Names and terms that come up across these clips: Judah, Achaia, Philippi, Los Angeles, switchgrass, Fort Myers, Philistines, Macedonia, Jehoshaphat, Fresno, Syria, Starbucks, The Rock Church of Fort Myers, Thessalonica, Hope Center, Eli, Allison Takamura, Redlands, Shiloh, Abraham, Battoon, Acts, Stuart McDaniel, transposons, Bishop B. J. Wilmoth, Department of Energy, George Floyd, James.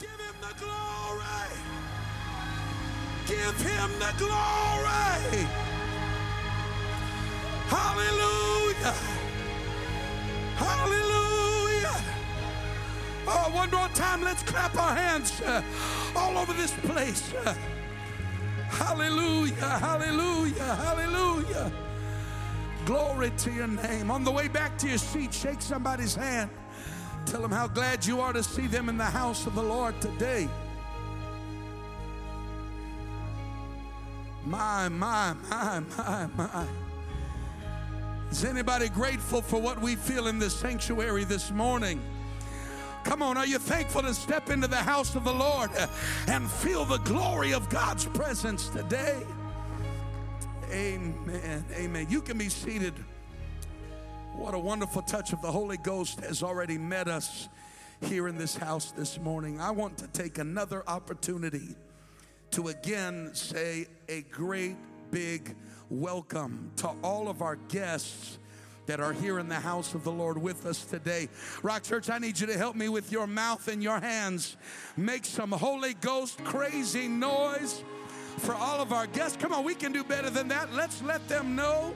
Give him the glory. Give him the glory. Hallelujah. Hallelujah. Oh, one more time, let's clap our hands all over this place. Hallelujah, hallelujah, hallelujah. Glory to your name. On the way back to your seat, shake somebody's hand. Tell them how glad you are to see them in the house of the Lord today. My. Is anybody grateful for what we feel in this sanctuary this morning? Come on, are you thankful to step into the house of the Lord and feel the glory of God's presence today? Amen, amen. You can be seated. What a wonderful touch of the Holy Ghost has already met us here in this house this morning. I want to take another opportunity to again say a great big welcome to all of our guests that are here in the house of the Lord with us today. Rock Church, I need you to help me with your mouth and your hands. Make some Holy Ghost crazy noise for all of our guests. Come on, we can do better than that. Let's let them know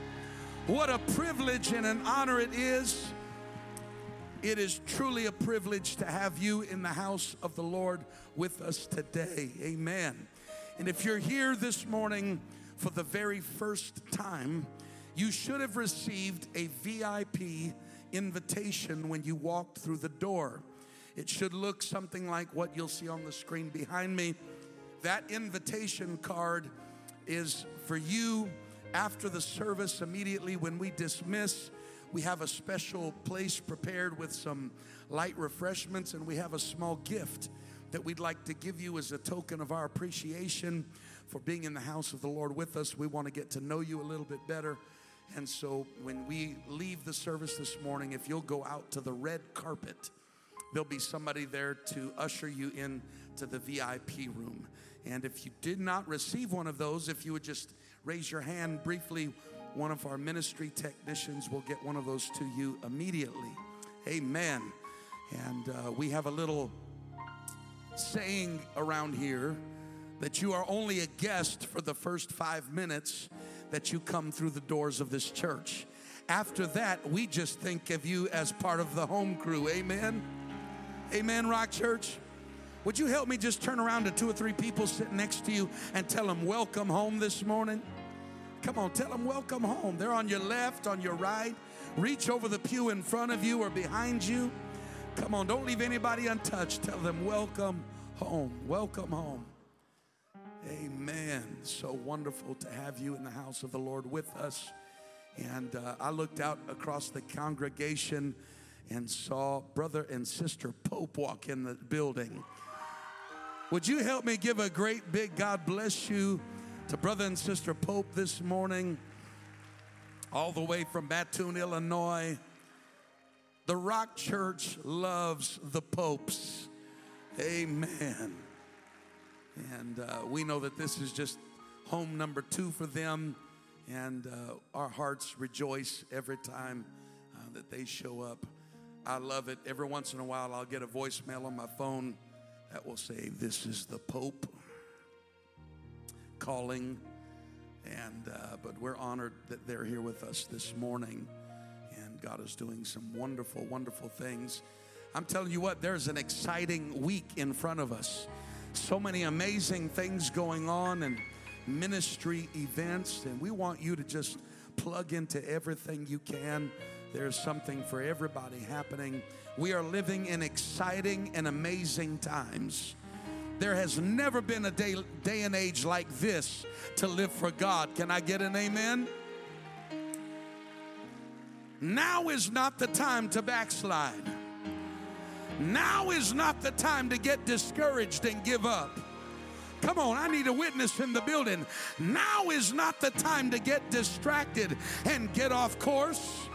what a privilege and an honor it is. It is truly a privilege to have you in the house of the Lord with us today. Amen. And if you're here this morning for the very first time, you should have received a VIP invitation when you walked through the door. It should look something like what you'll see on the screen behind me. That invitation card is for you. After the service, immediately when we dismiss, we have a special place prepared with some light refreshments, and we have a small gift that we'd like to give you as a token of our appreciation for being in the house of the Lord with us. We want to get to know you a little bit better. And so when we leave the service this morning, if you'll go out to the red carpet, there'll be somebody there to usher you in to the VIP room. And if you did not receive one of those, if you would just raise your hand briefly, one of our ministry technicians will get one of those to you immediately. Amen. And we have a little saying around here that you are only a guest for the first 5 minutes that you come through the doors of this church. After that, we just think of you as part of the home crew. Amen? Amen, Rock Church? Would you help me just turn around to 2 or 3 people sitting next to you and tell them welcome home this morning? Come on, tell them welcome home. They're on your left, on your right. Reach over the pew in front of you or behind you. Come on, don't leave anybody untouched. Tell them welcome home, welcome home. Amen. So wonderful to have you in the house of the Lord with us. And I looked out across the congregation and saw Brother and Sister Pope walk in the building. Would you help me give a great big God bless you to Brother and Sister Pope this morning, all the way from Battoon, Illinois. The Rock Church loves the Popes. Amen. And we know that this is just home number 2 for them, and our hearts rejoice every time that they show up. I love it. Every once in a while, I'll get a voicemail on my phone that will say, "This is the Pope calling," and but we're honored that they're here with us this morning, and God is doing some wonderful, wonderful things. I'm telling you what, there's an exciting week in front of us. So many amazing things going on and ministry events, and we want you to just plug into everything you can. There's something for everybody happening. We are living in exciting and amazing times. There has never been a day and age like this to live for God. Can I get an amen? Now is not the time to backslide. Now is not the time to get discouraged and give up. Come on, I need a witness in the building. Now is not the time to get distracted and get off course.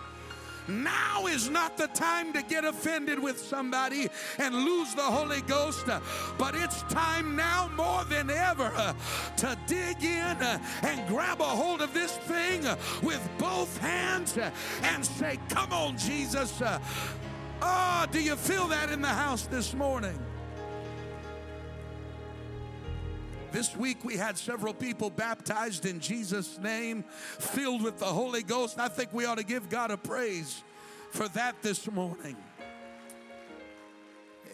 Now is not the time to get offended with somebody and lose the Holy Ghost, but it's time now more than ever to dig in and grab a hold of this thing with both hands and say, "Come on, Jesus." Oh, do you feel that in the house this morning? This week we had several people baptized in Jesus' name, filled with the Holy Ghost. I think we ought to give God a praise for that this morning.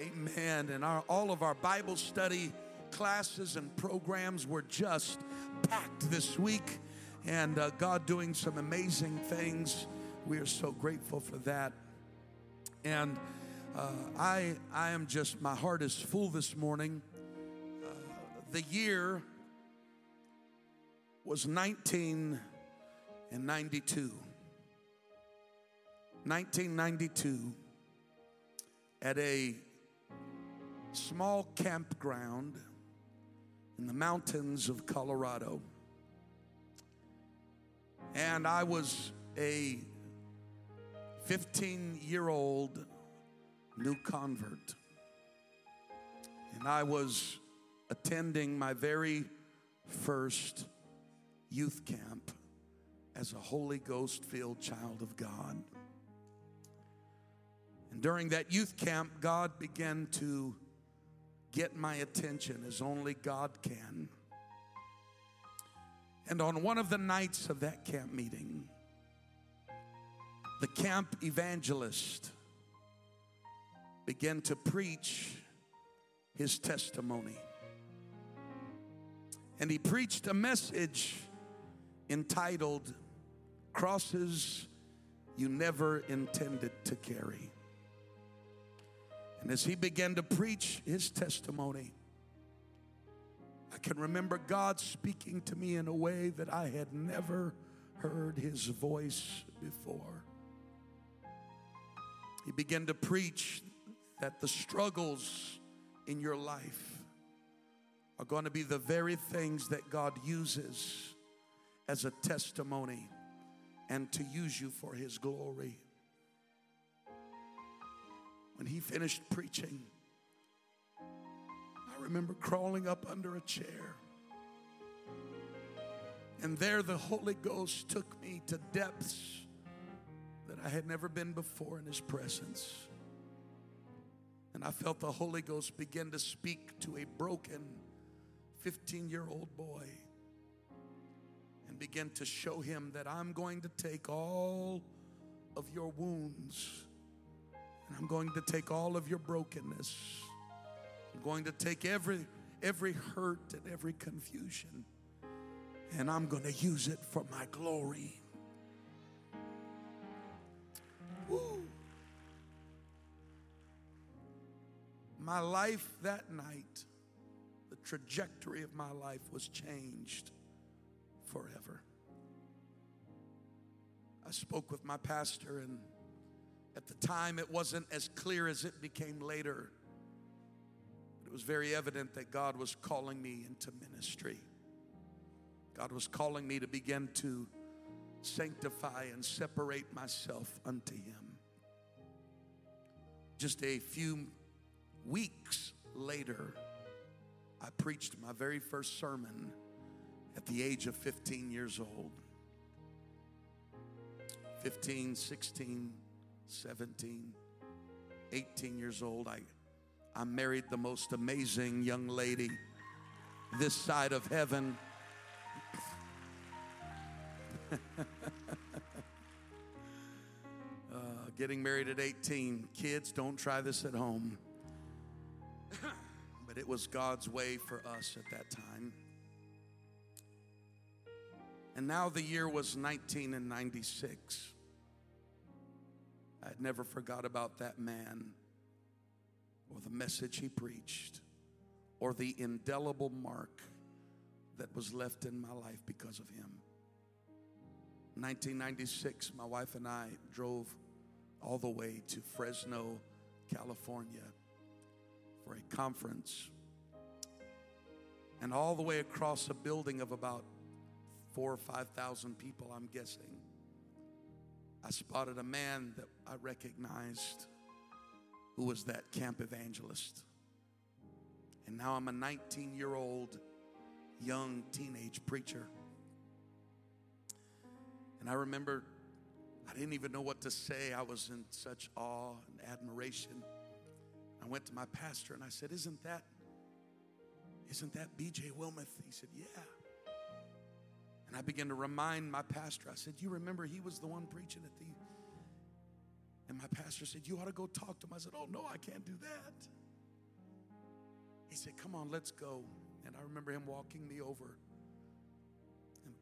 Amen. And all of our Bible study classes and programs were just packed this week. And God doing some amazing things. We are so grateful for that. And I am just, my heart is full this morning. The year was 1992. 1992, at a small campground in the mountains of Colorado. And I was a 15-year-old new convert. And I was attending my very first youth camp as a Holy Ghost-filled child of God. And during that youth camp, God began to get my attention as only God can. And on one of the nights of that camp meeting, the camp evangelist began to preach his testimony. And he preached a message entitled, "Crosses You Never Intended to Carry." And as he began to preach his testimony, I can remember God speaking to me in a way that I had never heard his voice before. He began to preach that the struggles in your life are going to be the very things that God uses as a testimony and to use you for his glory. When he finished preaching, I remember crawling up under a chair. And there the Holy Ghost took me to depths that I had never been before in his presence. And I felt the Holy Ghost begin to speak to a broken 15-year-old boy and begin to show him that I'm going to take all of your wounds. And I'm going to take all of your brokenness. I'm going to take every hurt and every confusion. And I'm going to use it for my glory. Woo. My life that night, the trajectory of my life was changed forever. I spoke with my pastor, and at the time, it wasn't as clear as it became later. It was very evident that God was calling me into ministry. God was calling me to begin to sanctify and separate myself unto him. Just a few weeks later, I preached my very first sermon at the age of 15 years old. 15, 16, 17, 18 years old, I married the most amazing young lady this side of heaven. Getting married at 18. Kids, don't try this at home. But it was God's way for us at that time. And now the year was 1996. I'd never forgot about that man or the message he preached or the indelible mark that was left in my life because of him. 1996, my wife and I drove all the way to Fresno, California for a conference. And all the way across a building of about 4,000 or 5,000 people, I'm guessing, I spotted a man that I recognized who was that camp evangelist. And now I'm a 19-year-old young teenage preacher. And I remember I didn't even know what to say. I was in such awe and admiration. I went to my pastor and I said, "Isn't that Isn't that B. J. Wilmoth? He said, yeah. And I began to remind my pastor. I said, you remember he was the one preaching at the... And my pastor said, you ought to go talk to him. I said, oh, no, I can't do that. He said, come on, let's go. And I remember him walking me over. And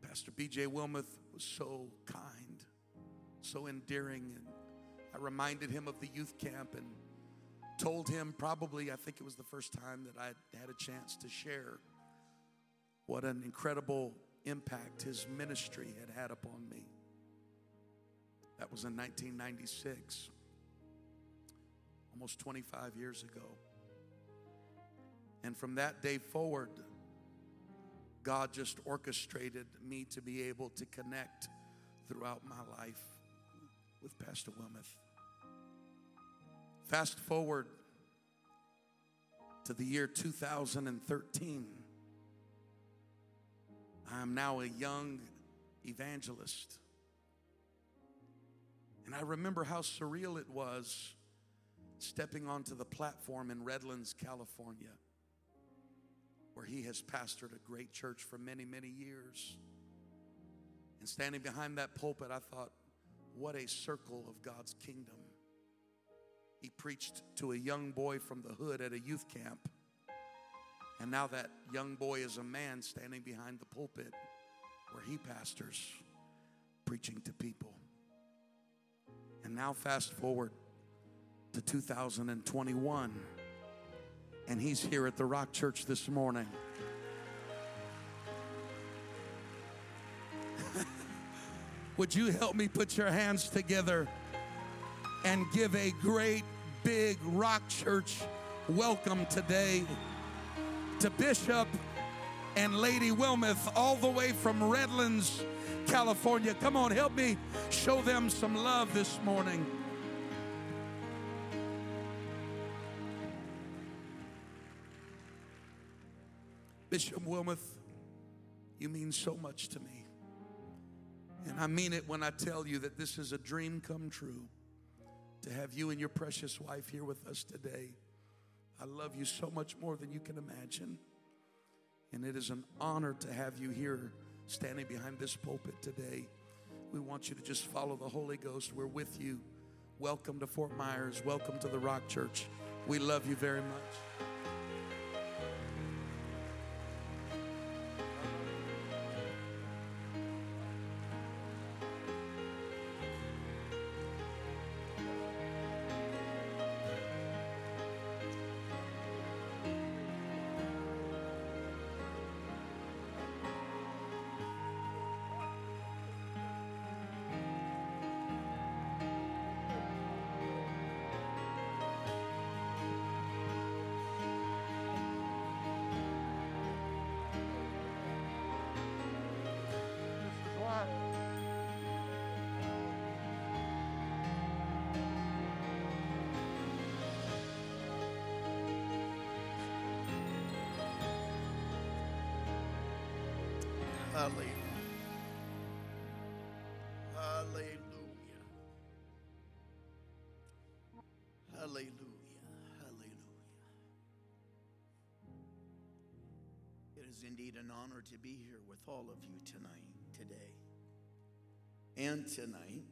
Pastor B. J. Wilmoth was so kind, so endearing. And I reminded him of the youth camp and told him probably, I think it was the first time that I had a chance to share what an incredible impact his ministry had had upon me. That was in 1996, almost 25 years ago. And from that day forward, God just orchestrated me to be able to connect throughout my life with Pastor Wilmoth. Fast forward to the year 2013. I am now a young evangelist. And I remember how surreal it was stepping onto the platform in Redlands, California, where he has pastored a great church for many, many years. And standing behind that pulpit, I thought, what a circle of God's kingdom. He preached to a young boy from the hood at a youth camp. And now that young boy is a man standing behind the pulpit where he pastors, preaching to people. And now fast forward to 2021, and he's here at the Rock Church this morning. Would you help me put your hands together and give a great big Rock Church welcome today to Bishop and Lady Wilmoth, all the way from Redlands, California. Come on, help me show them some love this morning. Bishop Wilmoth, you mean so much to me. And I mean it when I tell you that this is a dream come true to have you and your precious wife here with us today. I love you so much more than you can imagine. And it is an honor to have you here standing behind this pulpit today. We want you to just follow the Holy Ghost. We're with you. Welcome to Fort Myers. Welcome to the Rock Church. We love you very much. Hallelujah. Hallelujah. Hallelujah. Hallelujah. It is indeed an honor to be here with all of you tonight, today, and tonight.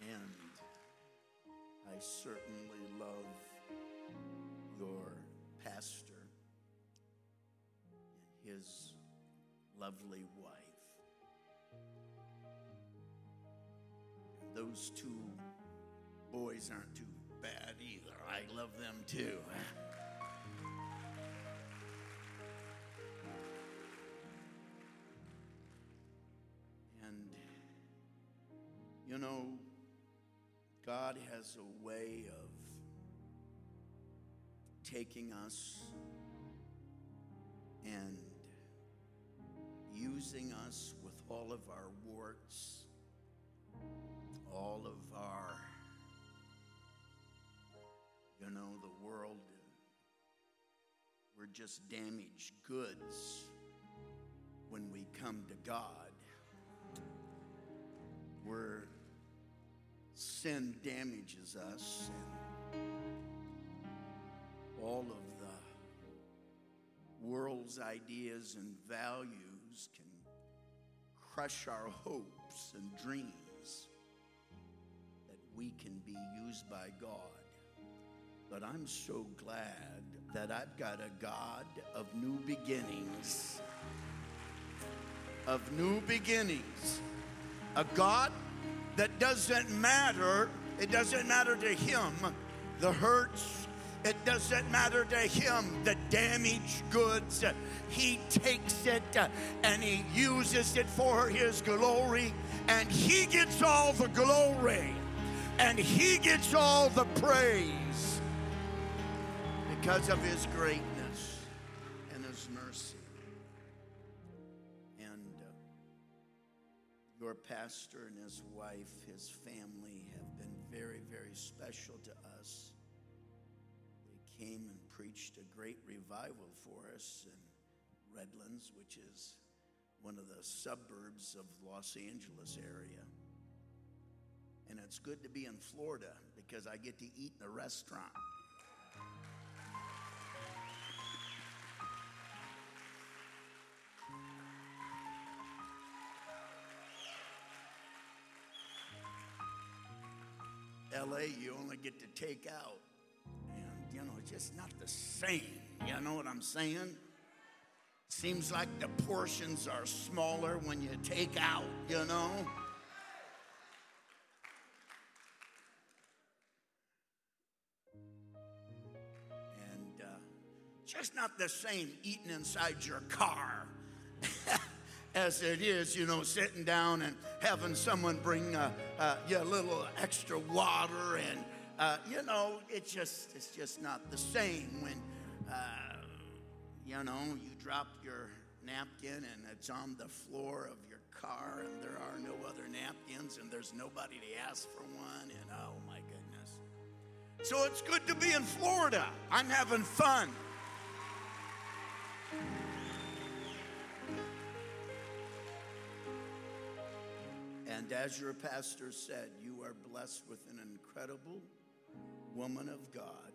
And I certainly love your pastor, his lovely wife. Those two boys aren't too bad either. I love them too. And, you know, God has a way of taking us and using us with all of our warts, all of our, you know, the world, we're just damaged goods when we come to God. We're sin damages us and all of the world's ideas and values can crush our hopes and dreams that we can be used by God. But I'm so glad that I've got a God of new beginnings. Of new beginnings. A God that doesn't matter. It doesn't matter to him the hurts. It doesn't matter to him the damaged goods. He takes it and he uses it for his glory. And he gets all the glory. And he gets all the praise. Because of his greatness and his mercy. Your pastor and his wife, his family have been very, very special to us. They came and preached a great revival for us in Redlands, which is one of the suburbs of Los Angeles area. And it's good to be in Florida because I get to eat in a restaurant. LA, you only get to take out. And, it's just not the same. You know what I'm saying? Seems like the portions are smaller when you take out, And just not the same eating inside your car as it is, sitting down and having someone bring you a little extra water, and it's just not the same when you drop your napkin and it's on the floor of your car, and there are no other napkins, and there's nobody to ask for one, and oh my goodness! So it's good to be in Florida. I'm having fun. And as your pastor said, you are blessed with an incredible woman of God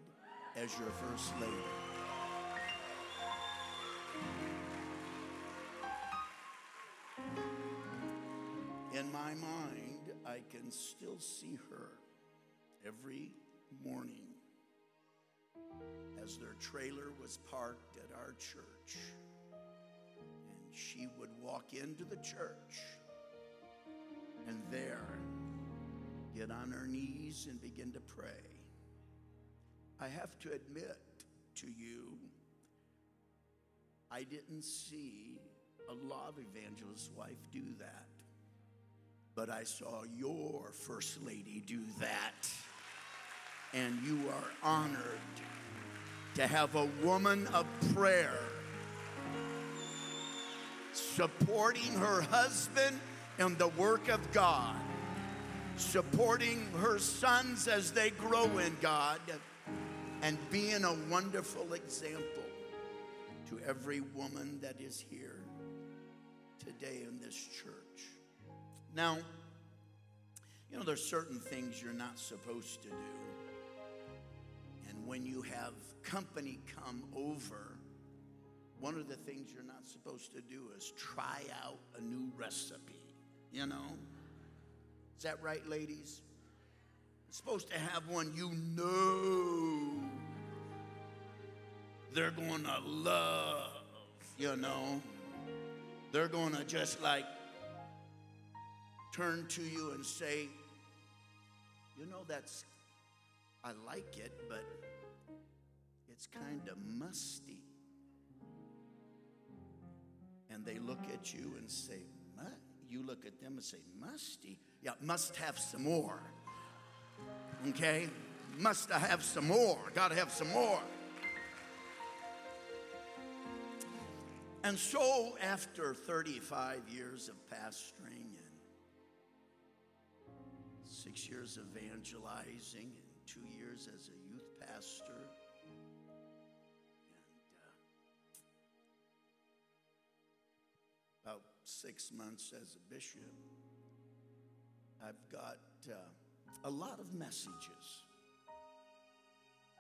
as your first lady. In my mind, I can still see her every morning as their trailer was parked at our church. And she would walk into the church and there, get on her knees and begin to pray. I have to admit to you, I didn't see a lot of evangelist wife do that. But I saw your first lady do that. And you are honored to have a woman of prayer supporting her husband and the work of God, supporting her sons as they grow in God, and being a wonderful example to every woman that is here today in this church. Now, there's certain things you're not supposed to do. And when you have company come over, one of the things you're not supposed to do is try out a new recipe. Is that right, ladies? I'm supposed to have one they're going to love, They're going to just turn to you and say, I like it, but it's kind of musty. And they look at you and say, what? You look at them and say, musty? Yeah, must have some more. Okay? Must I have some more? Gotta have some more. And so after 35 years of pastoring and 6 years evangelizing and 2 years as a youth pastor, and about 6 months as a bishop, I've got a lot of messages,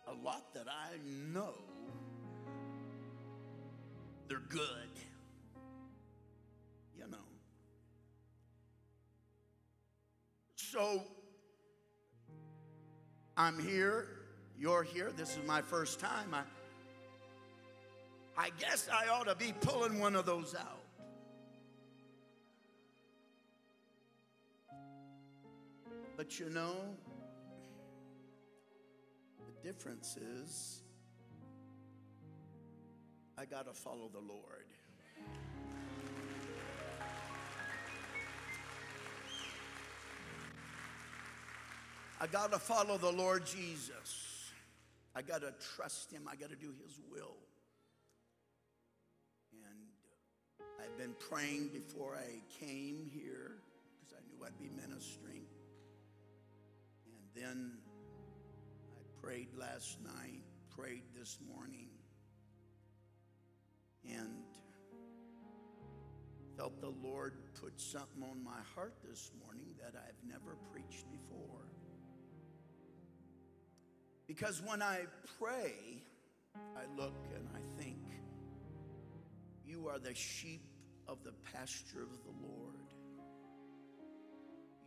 a lot that I know they're good, you know. So I'm here, you're here, this is my first time. I guess I ought to be pulling one of those out. But you know, the difference is I got to follow the Lord. I got to follow the Lord Jesus. I got to trust him. I got to do his will. And I've been praying before I came here because I knew I'd be ministering. Then I prayed last night, prayed this morning, and felt the Lord put something on my heart this morning that I've never preached before. Because when I pray, I look and I think, you are the sheep of the pasture of the Lord.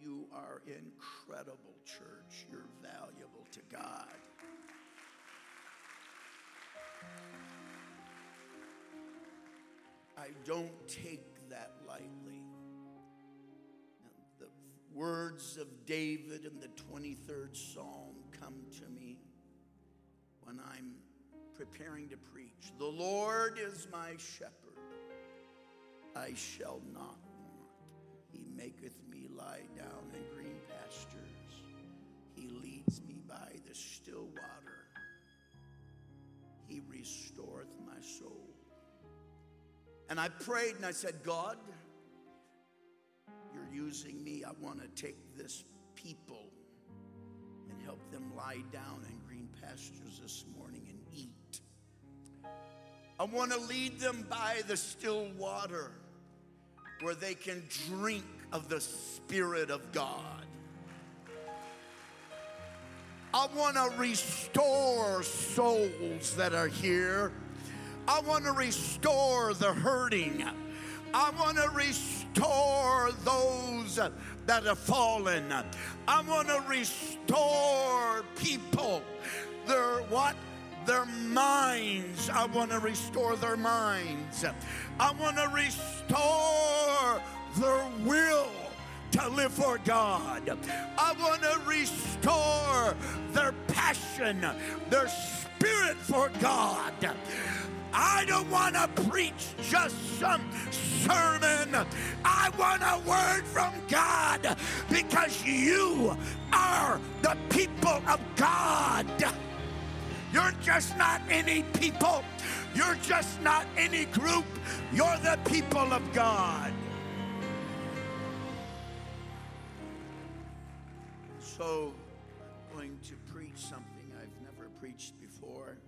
You are incredible, church. You're valuable to God. I don't take that lightly. Now, the words of David in the 23rd Psalm come to me when I'm preparing to preach. The Lord is my shepherd. I shall not. He maketh me lie down in green pastures. He leads me by the still water. He restoreth my soul. And I prayed and I said, God, you're using me. I want to take this people and help them lie down in green pastures this morning and eat. I want to lead them by the still water, where they can drink of the Spirit of God. I want to restore souls that are here. I want to restore the hurting. I want to restore those that have fallen. I want to restore people. Their what? Their minds. I want to restore their minds. I want to restore their will to live for God. I want to restore their passion, their spirit for God. I don't want to preach just some sermon. I want a word from God, because you are the people of God. You're just not any people. You're just not any group. You're the people of God. So I'm going to preach something I've never preached before.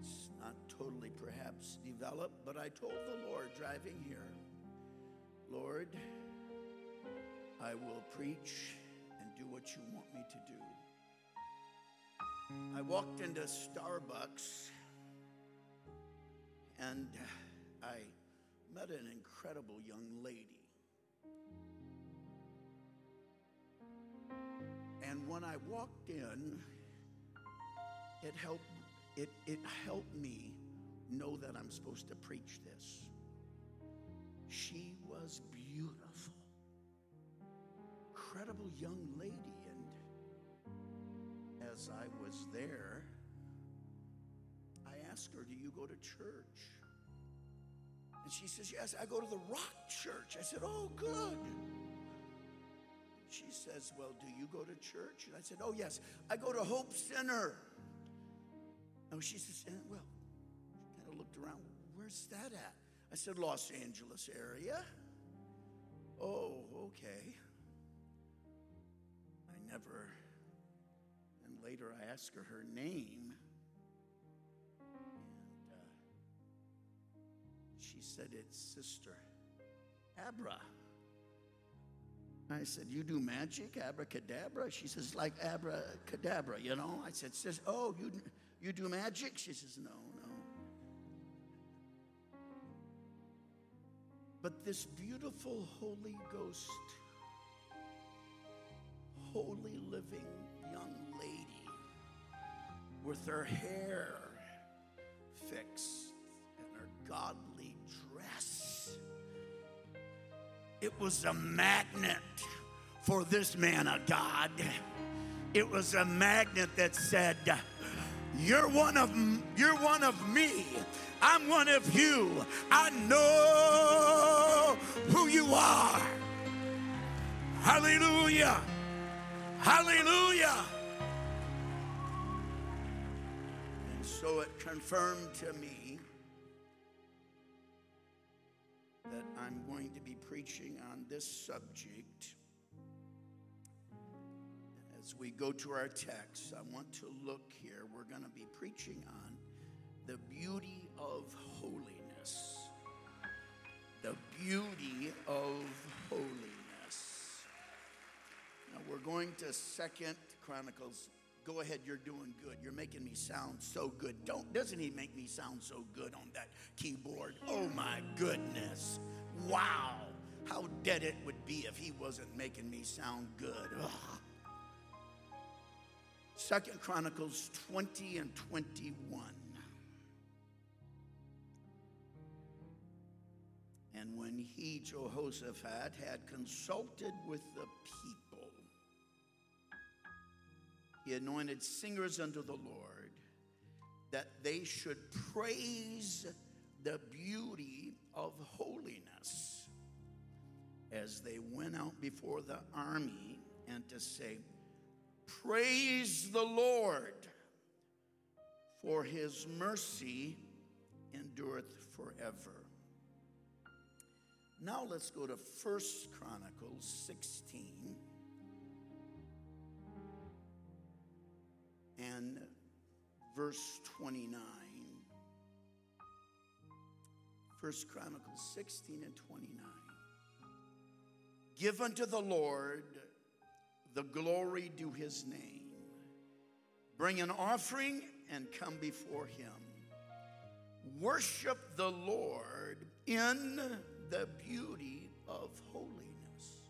It's not totally perhaps developed, but I told the Lord driving here, Lord, I will preach and do what you want me to do. I walked into Starbucks and I met an incredible young lady. And when I walked in, it helped me know that I'm supposed to preach this. She was beautiful, incredible young lady. As I was there, I asked her, do you go to church? And she says, yes, I go to the Rock Church. I said, oh, good. She says, well, do you go to church? And I said, oh, yes, I go to Hope Center. And she says, well, she kind of looked around, where's that at? I said, Los Angeles area. Oh, okay. Later, I asked her name, and she said it's Sister Abra. I said, you do magic, abracadabra? She says, like abracadabra, you know? I said, sis, oh, you do magic? She says, no. But this beautiful Holy Ghost, holy living young lady with her hair fixed and her godly dress, it was a magnet for this man of God. It was a magnet that said, You're one of me. I'm one of you. I know who you are. Hallelujah. Hallelujah. And so it confirmed to me that I'm going to be preaching on this subject. As we go to our text, I want to look here. We're going to be preaching on the beauty of holiness. The beauty of holiness. Now we're going to 2 Chronicles. Go ahead, you're doing good. You're making me sound so good. Doesn't he make me sound so good on that keyboard? Oh my goodness. Wow. How dead it would be if he wasn't making me sound good. Ugh. 2 Chronicles 20 and 21. And when he, Jehoshaphat, had consulted with the people, he anointed singers unto the Lord, that they should praise the beauty of holiness as they went out before the army, and to say, praise the Lord, for his mercy endureth forever. Now let's go to 1 Chronicles 16 and verse 29. 1 Chronicles 16 and 29. Give unto the Lord the glory due his name. Bring an offering and come before him. Worship the Lord in the beauty of holiness.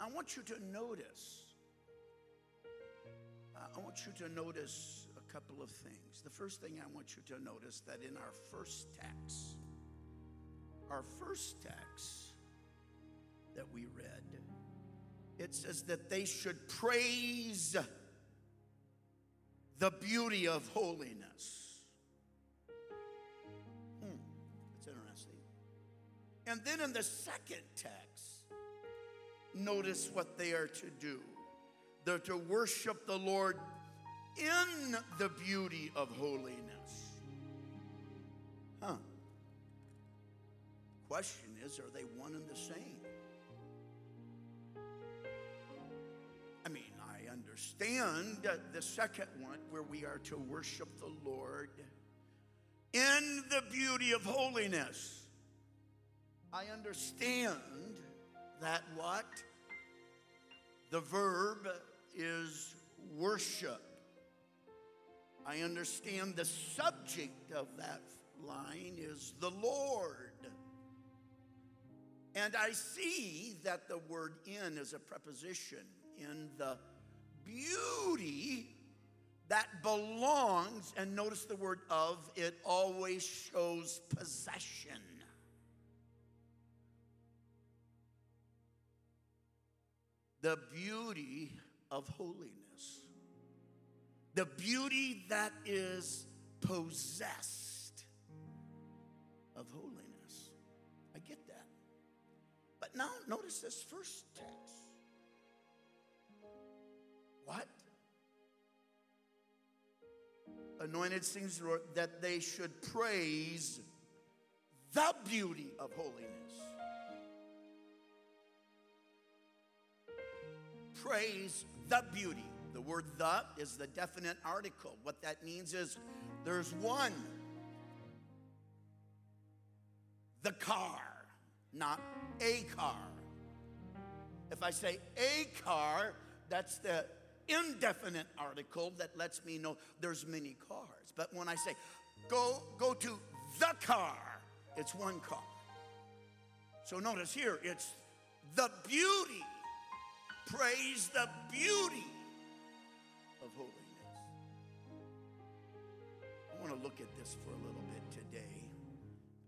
I want you to notice. A couple of things. The first thing I want you to notice, that in our first text, that we read, it says that they should praise the beauty of holiness. That's interesting. And then in the second text, notice what they are to do. They're to worship the Lord in the beauty of holiness. Question is, are they one and the same? I mean, I understand the second one, where we are to worship the Lord in the beauty of holiness. I understand that what? The verb is worship. I understand the subject of that line is the Lord. And I see that the word in is a preposition. In the beauty that belongs, and notice the word of, it always shows possession. The beauty of holiness. The beauty that is possessed of holiness. I get that. But now notice this first text. What? Anointed sings the Lord, that they should praise the beauty of holiness. Praise the beauty. The word the is the definite article. What that means is there's one. The car, not a car. If I say a car, that's the indefinite article that lets me know there's many cars. But when I say go to the car, it's one car. So notice here, it's the beauty. Praise the beauty of holiness. I want to look at this for a little bit today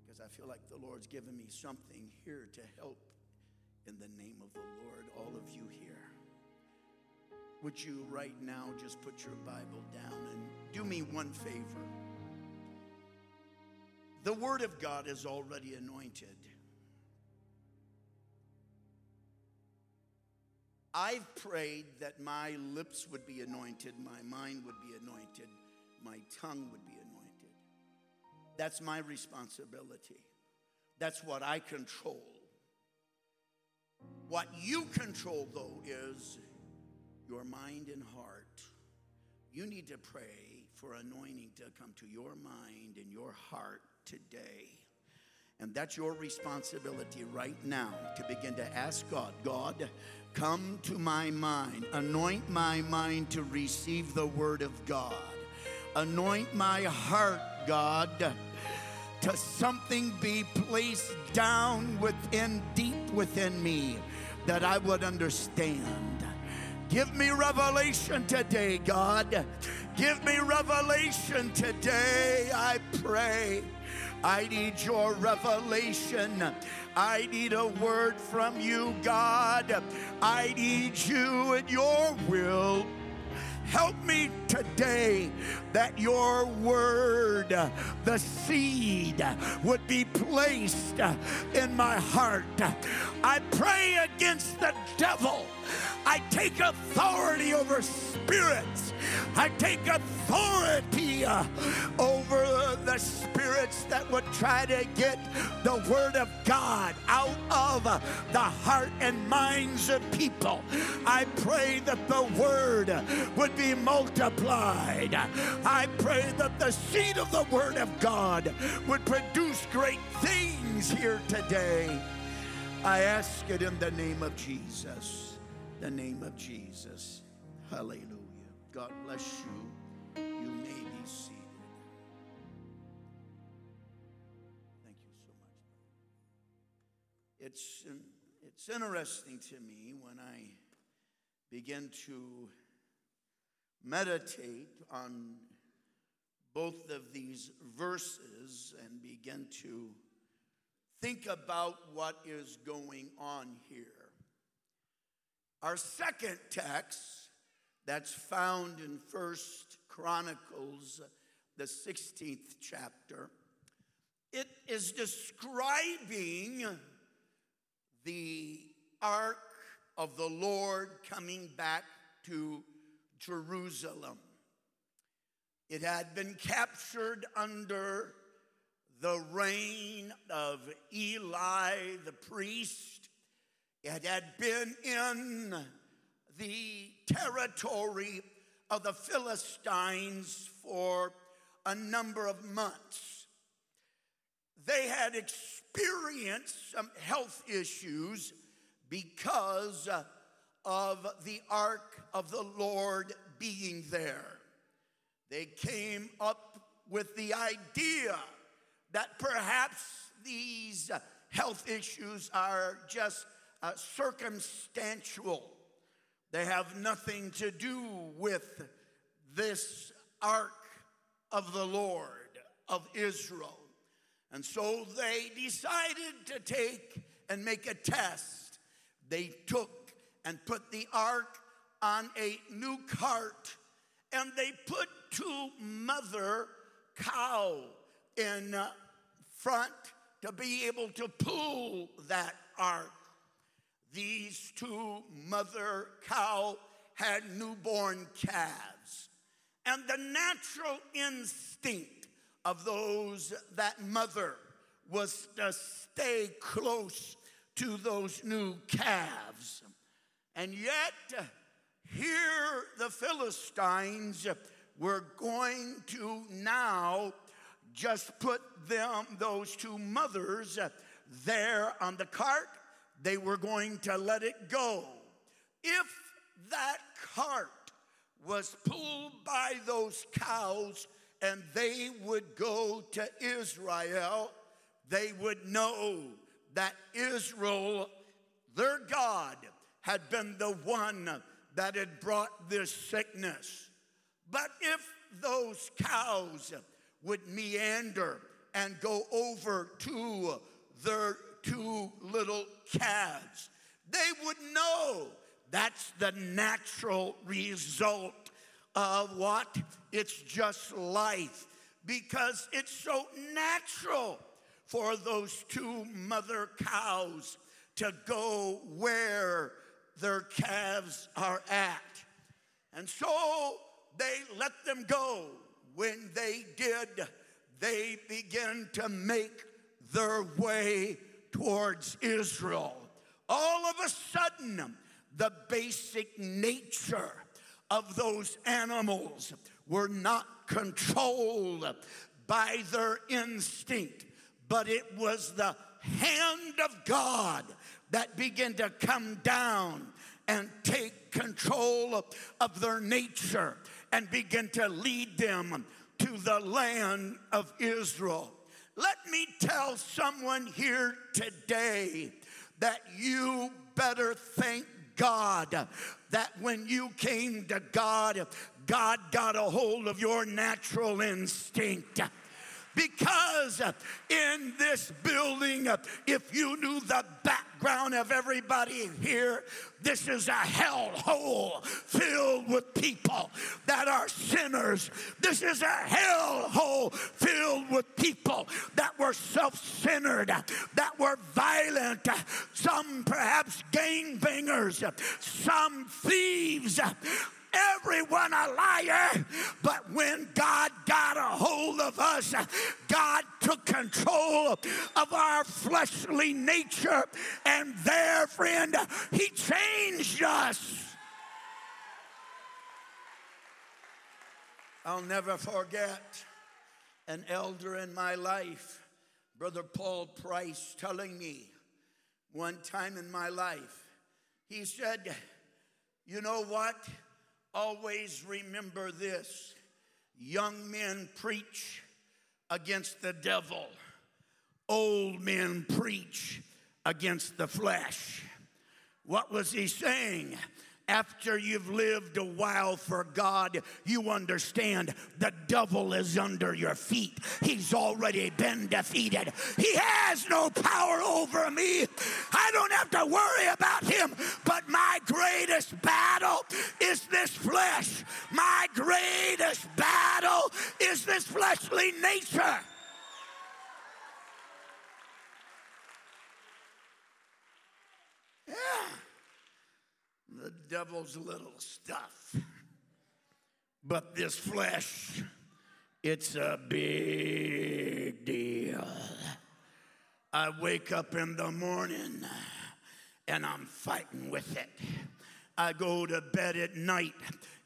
because I feel like the Lord's given me something here to help in the name of the Lord, all of you here. Would you right now just put your Bible down and do me one favor? The Word of God is already anointed. I've prayed that my lips would be anointed, my mind would be anointed, my tongue would be anointed. That's my responsibility. That's what I control. What you control, though, is your mind and heart. You need to pray for anointing to come to your mind and your heart today. And that's your responsibility right now, to begin to ask God, God, come to my mind. Anoint my mind to receive the Word of God. Anoint my heart, God, to something be placed down within, deep within me, that I would understand. Give me revelation today, God. Give me revelation today, I pray. I need your revelation. I need a word from you, God. I need you and your will. Help me today that your word, the seed, would be placed in my heart. I pray against the devil. I take authority over spirits. I take authority over the spirits that would try to get the Word of God out of the heart and minds of people. I pray that the Word would be multiplied. I pray that the seed of the Word of God would produce great things here today. I ask it in the name of Jesus. The name of Jesus. Hallelujah. God bless you. You may be seated. Thank you so much. It's interesting to me when I begin to meditate on both of these verses and begin to think about what is going on here. Our second text, that's found in 1 Chronicles, the 16th chapter. It is describing the ark of the Lord coming back to Jerusalem. It had been captured under the reign of Eli the priest. It had been in the territory of the Philistines for a number of months. They had experienced some health issues because of the ark of the Lord being there. They came up with the idea that perhaps these health issues are just circumstantial. They have nothing to do with this ark of the Lord of Israel. And so they decided to take and make a test. They took and put the ark on a new cart, and they put two mother cow in front to be able to pull that ark. These two mother cow had newborn calves. And the natural instinct of those, that mother, was to stay close to those new calves. And yet, here the Philistines were going to now just put those two mothers there on the cart. They were going to let it go. If that cart was pulled by those cows and they would go to Israel, they would know that Israel, their God, had been the one that had brought this sickness. But if those cows would meander and go over to their two little calves, they would know that's the natural result of what? It's just life, because it's so natural for those two mother cows to go where their calves are at. And so they let them go. When they did, they began to make their way towards Israel. All of a sudden, the basic nature of those animals were not controlled by their instinct, but it was the hand of God that began to come down and take control of their nature and begin to lead them to the land of Israel. Let me tell someone here today that you better thank God that when you came to God, God got a hold of your natural instinct. Because in this building, if you knew the background of everybody here, this is a hellhole filled with people that are sinners. This is a hellhole filled with people that were self-centered, that were violent, some perhaps gangbangers, some thieves. Everyone a liar, but when God got a hold of us, God took control of our fleshly nature, and there, friend, He changed us. I'll never forget an elder in my life, Brother Paul Price, telling me one time in my life, he said, you know what? Always remember this. Young men preach against the devil. Old men preach against the flesh. What was he saying? After you've lived a while for God, you understand the devil is under your feet. He's already been defeated. He has no power over me. I don't have to worry about him. But my greatest battle is this flesh. My greatest battle is this fleshly nature. Yeah. The devil's little stuff. But this flesh, it's a big deal. I wake up in the morning and I'm fighting with it. I go to bed at night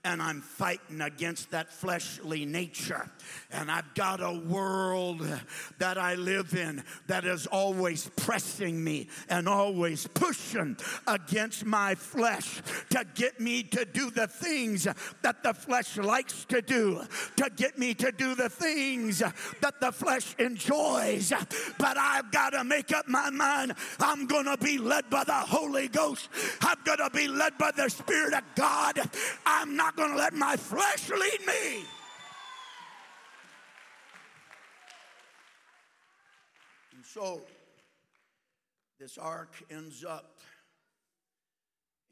and I'm fighting against that fleshly nature. And I've got a world that I live in that is always pressing me and always pushing against my flesh to get me to do the things that the flesh likes to do, to get me to do the things that the flesh enjoys. But I've got to make up my mind. I'm going to be led by the Holy Ghost. I'm going to be led by the Spirit of God. I'm not going to let my flesh lead me. And so this ark ends up,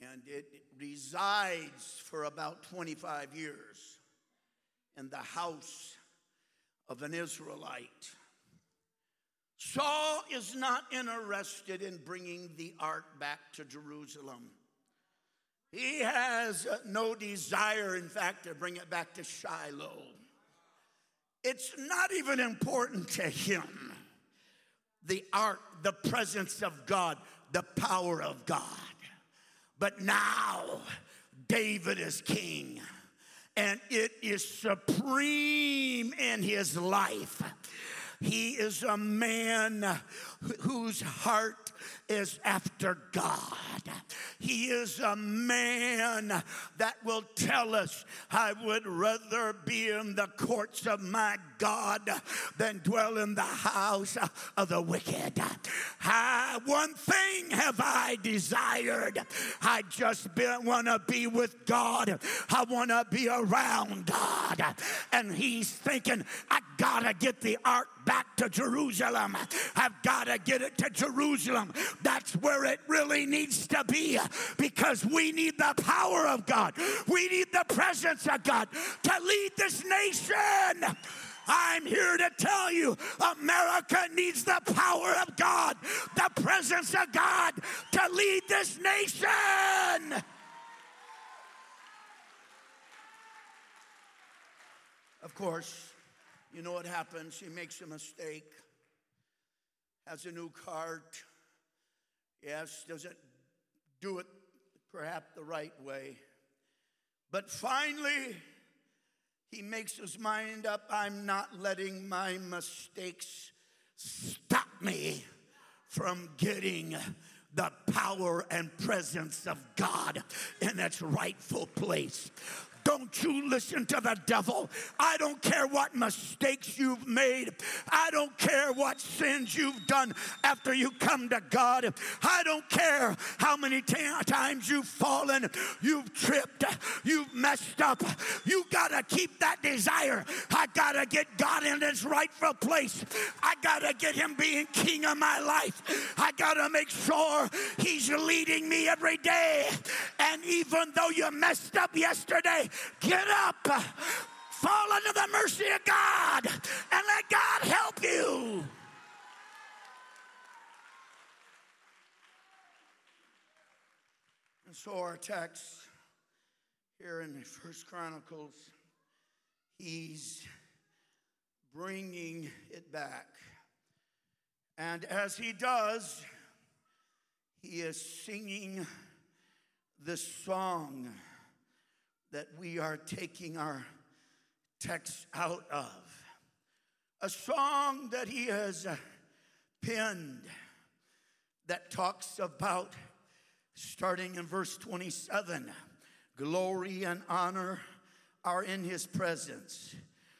and it resides for about 25 years in the house of an Israelite. Saul is not interested in bringing the ark back to Jerusalem. He has no desire, in fact, to bring it back to Shiloh. It's not even important to him. The ark, the presence of God, the power of God. But now, David is king, and it is supreme in his life. He is a man whose heart is after God. He is a man that will tell us, I would rather be in the courts of my God than dwell in the house of the wicked. One thing have I desired. I just want to be with God. I want to be around God. And he's thinking, I got to get the ark back to Jerusalem. I've got to get it to Jerusalem. That's where it really needs to be, because we need the power of God. We need the presence of God to lead this nation. I'm here to tell you, America needs the power of God, the presence of God to lead this nation. Of course, you know what happens. He makes a mistake, has a new cart. Yes, doesn't do it perhaps the right way. But finally, he makes his mind up. I'm not letting my mistakes stop me from getting the power and presence of God in its rightful place. Don't you listen to the devil. I don't care what mistakes you've made. I don't care what sins you've done after you come to God. I don't care how many times you've fallen, you've tripped, you've messed up. You got to keep that desire. I got to get God in his rightful place. I got to get him being king of my life. I got to make sure he's leading me every day. And even though you messed up yesterday, get up, fall under the mercy of God, and let God help you. And so our text here in 1 Chronicles, he's bringing it back. And as he does, he is singing this song that we are taking our text out of. A song that he has penned that talks about, starting in verse 27, glory and honor are in his presence.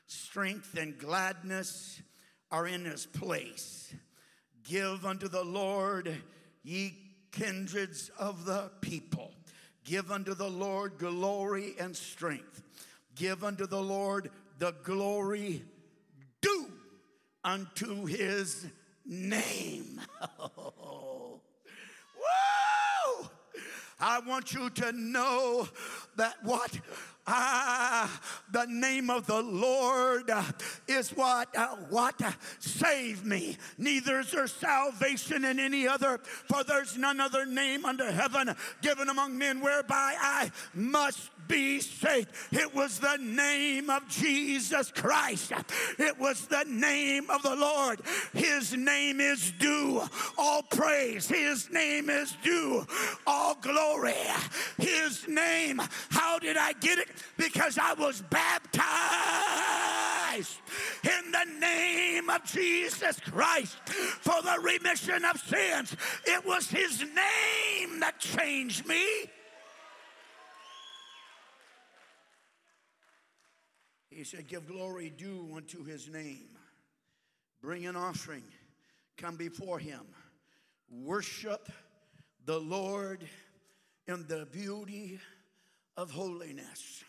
Strength and gladness are in his place. Give unto the Lord, ye kindreds of the people. Give unto the Lord glory and strength. Give unto the Lord the glory due unto his name. Oh. Woo! I want you to know that what? The name of the Lord is what save me. Neither is there salvation in any other, for there's none other name under heaven given among men whereby I must be saved. It was the name of Jesus Christ. It was the name of the Lord. His name is due all praise. His name is due all glory. His name. How did I get it? Because I was baptized in the name of Jesus Christ for the remission of sins. It was his name that changed me. He said, give glory due unto his name. Bring an offering. Come before him. Worship the Lord in the beauty of holiness.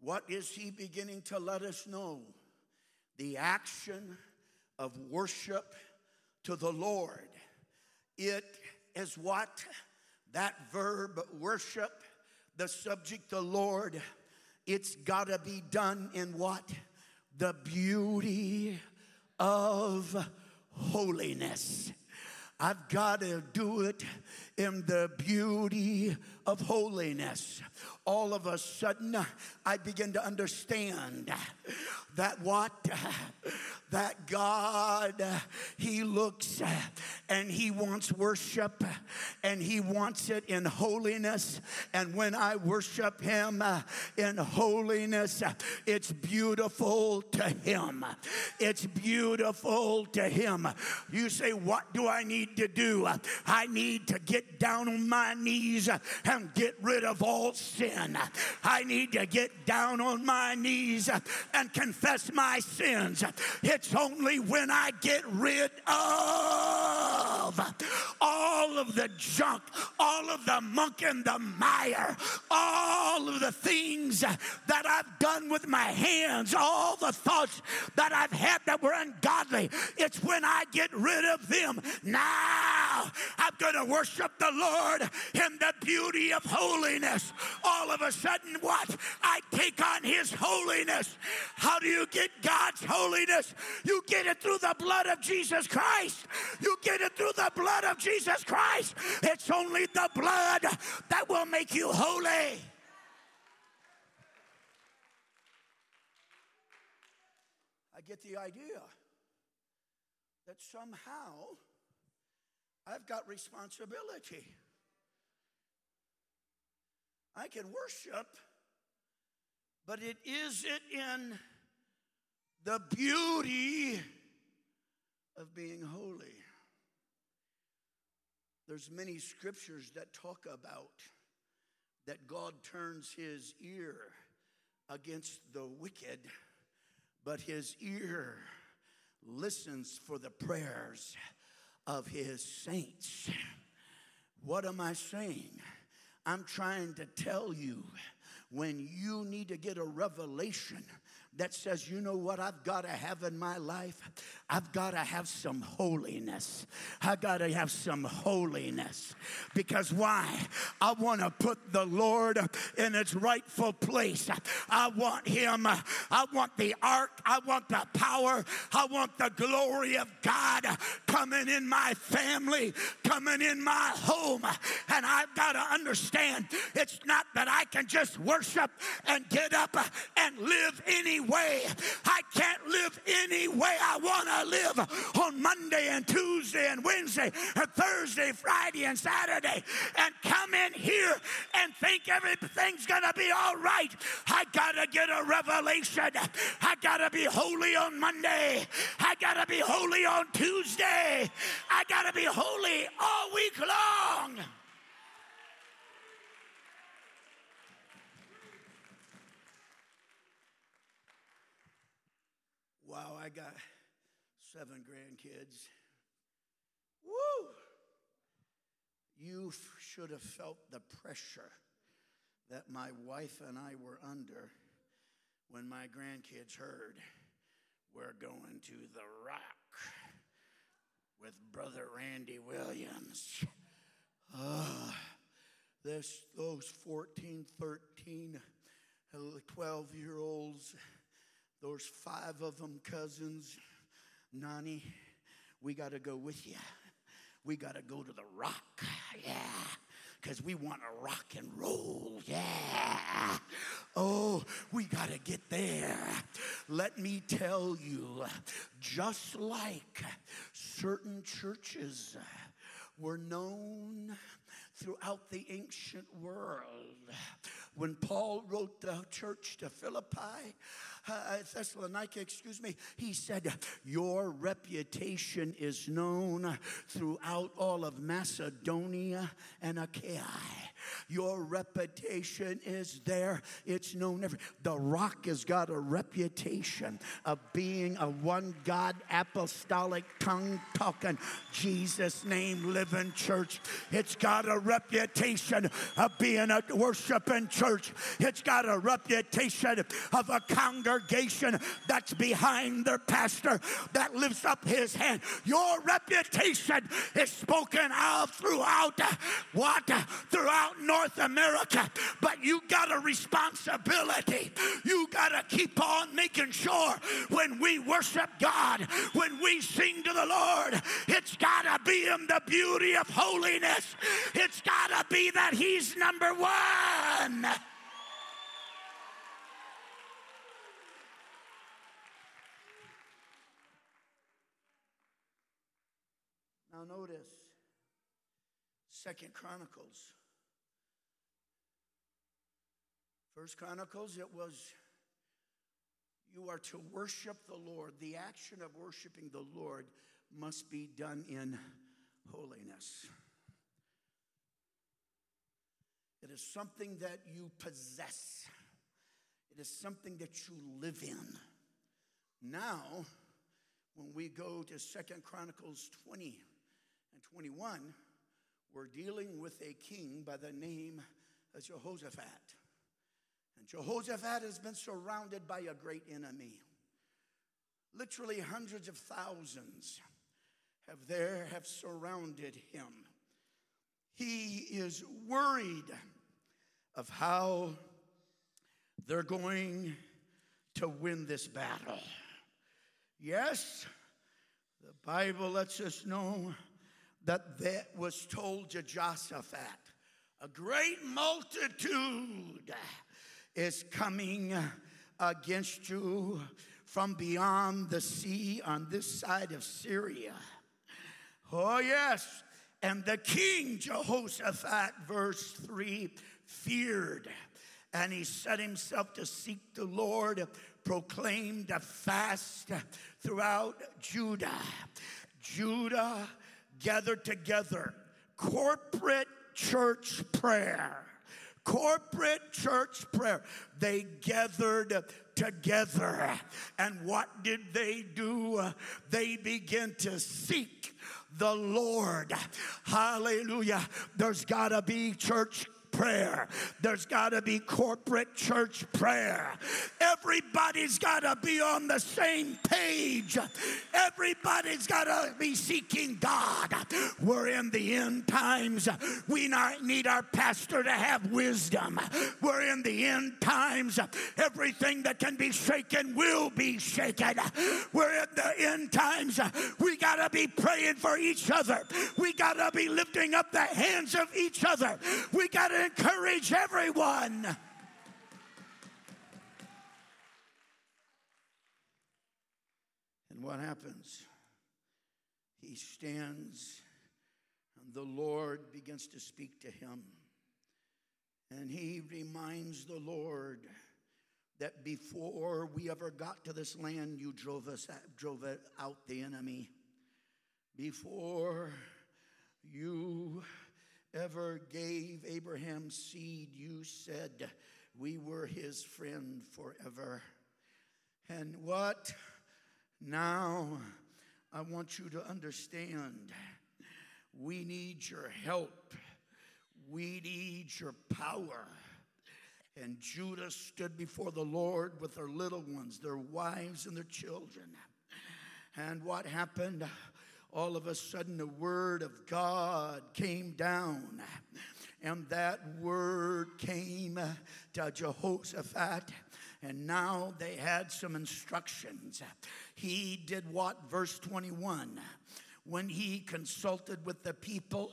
What is he beginning to let us know? The action of worship to the Lord. It is what? That verb worship, the subject, the Lord. It's got to be done in what? The beauty of holiness. I've got to do it in the beauty of holiness. All of a sudden, I begin to understand that that God, He looks and He wants worship and He wants it in holiness. And when I worship Him in holiness, it's beautiful to Him. It's beautiful to Him. You say, what do I need to do? I need to get down on my knees and get rid of all sin. I need to get down on my knees and confess my sins. It's only when I get rid of all of the junk, all of the muck and the mire, all of the things that I've done with my hands, all the thoughts that I've had that were ungodly. It's when I get rid of them. Now I'm going to worship the Lord in the beauty of holiness. All of a sudden, what? I take on His holiness. How do you get God's holiness? You get it through the blood of Jesus Christ. You get it through the blood of Jesus Christ. It's only the blood that will make you holy. I get the idea that somehow I've got responsibility. I can worship, but is it in the beauty of being holy? There's many scriptures that talk about that God turns His ear against the wicked, but His ear listens for the prayers of His saints. What am I saying? I'm trying to tell you, when you need to get a revelation that says, you know what I've got to have in my life? I've got to have some holiness. I've got to have some holiness. Because why? I want to put the Lord in its rightful place. I want Him. I want the ark. I want the power. I want the glory of God coming in my family, coming in my home. And I've got to understand, it's not that I can just worship and get up and live anywhere. Way. I can't live any way I want to live on Monday and Tuesday and Wednesday and Thursday, Friday and Saturday and come in here and think everything's going to be all right. I got to get a revelation. I got to be holy on Monday. I got to be holy on Tuesday. I got to be holy all week long. Wow, I got 7 grandkids. Woo! You should have felt the pressure that my wife and I were under when my grandkids heard, we're going to The Rock with Brother Randy Williams. Those 14, 13, 12-year-olds, those 5 of them cousins, Nani, we got to go with you. We got to go to The Rock, yeah, because we want to rock and roll, yeah. Oh, we got to get there. Let me tell you, just like certain churches were known throughout the ancient world, when Paul wrote the church to Philippi, Thessalonica, he said, your reputation is known throughout all of Macedonia and Achaia. Your reputation is there. It's known everywhere. The Rock has got a reputation of being a one God, apostolic, tongue talking, Jesus name living church. It's got a reputation of being a worshiping church. It's got a reputation of a congregation that's behind their pastor, that lifts up his hand. Your reputation is spoken of throughout what? Throughout North North America, but you got a responsibility. You got to keep on making sure when we worship God, when we sing to the Lord, it's got to be in the beauty of holiness. It's got to be that He's number one. Now notice, 2 Chronicles. 1 Chronicles, it was, you are to worship the Lord. The action of worshiping the Lord must be done in holiness. It is something that you possess. It is something that you live in. Now, when we go to 2 Chronicles 20 and 21, we're dealing with a king by the name of Jehoshaphat. And Jehoshaphat has been surrounded by a great enemy. Literally hundreds of thousands have surrounded him. He is worried of how they're going to win this battle. Yes, the Bible lets us know that was told to Jehoshaphat. A great multitude is coming against you from beyond the sea on this side of Syria. Oh, yes. And the king, Jehoshaphat, verse 3, feared. And he set himself to seek the Lord, proclaimed a fast throughout Judah. Judah gathered together. Corporate church prayer. Corporate church prayer. They gathered together. And what did they do? They began to seek the Lord. Hallelujah. There's got to be church prayer. There's got to be corporate church prayer. Everybody's got to be on the same page. Everybody's got to be seeking God. We're in the end times. We need our pastor to have wisdom. We're in the end times. Everything that can be shaken will be shaken. We're in the end times. We got to be praying for each other. We got to be lifting up the hands of each other. We got to encourage everyone. And what happens? He stands, and the Lord begins to speak to him. And he reminds the Lord that before we ever got to this land, you drove out the enemy. Before you ever gave Abraham seed, you said we were his friend forever. And what? Now I want you to understand, we need your help. We need your power. And Judah stood before the Lord with their little ones, their wives and their children. And what happened? All of a sudden, the word of God came down, and that word came to Jehoshaphat, and now they had some instructions. He did what? Verse 21, when he consulted with the people,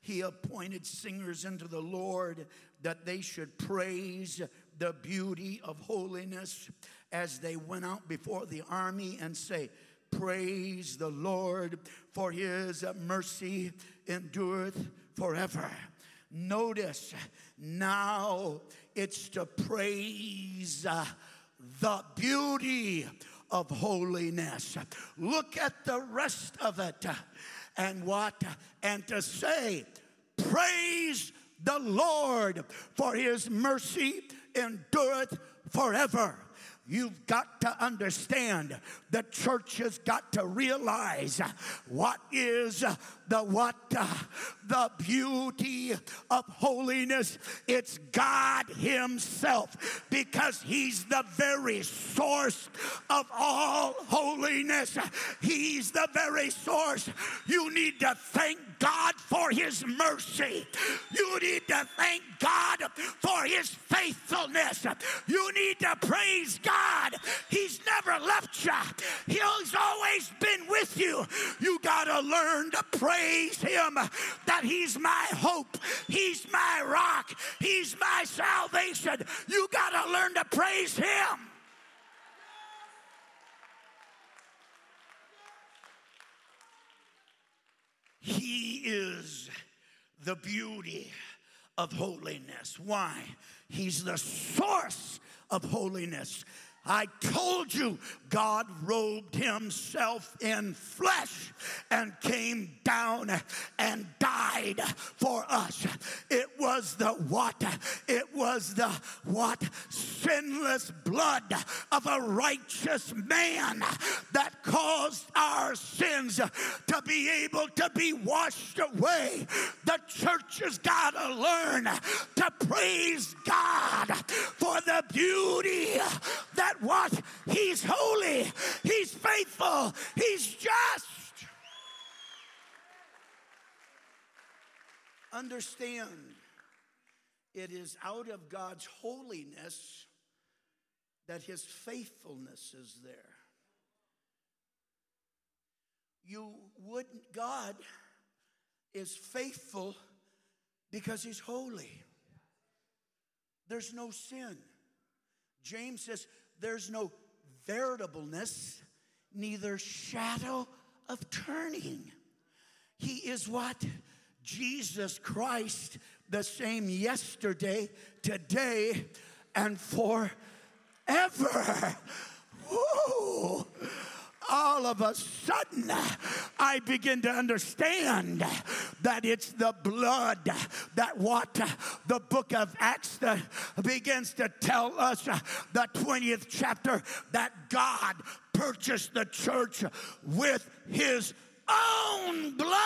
he appointed singers unto the Lord that they should praise the beauty of holiness as they went out before the army and say, praise the Lord, for his mercy endureth forever. Notice, now it's to praise the beauty of holiness. Look at the rest of it. And what? And to say, praise the Lord, for his mercy endureth forever. You've got to understand, the church has got to realize what is the beauty of holiness. It's God himself, because he's the very source of all holiness. He's the very source. You need to thank God for his mercy. You need to thank God for his faithfulness. You need to praise God. He's never left you. He's always been with you. You got to learn to praise him, that he's my hope. He's my rock. He's my salvation. You got to learn to praise him. He is the beauty of holiness. Why? He's the source of holiness. I told you, God robed himself in flesh and came down and died for us. It was the what? It was the what? Sinless blood of a righteous man that caused our sins to be able to be washed away. The church has got to learn to praise God for the beauty that what? He's holy, he's faithful, he's just. Understand, it is out of God's holiness that his faithfulness is there. God is faithful because he's holy. There's no sin. James says, there's no veritableness, neither shadow of turning. He is what? Jesus Christ, the same yesterday, today, and forever. Woo! All of a sudden, I begin to understand that it's the blood that what the book of Acts begins to tell us, the 20th chapter, that God purchased the church with his own blood.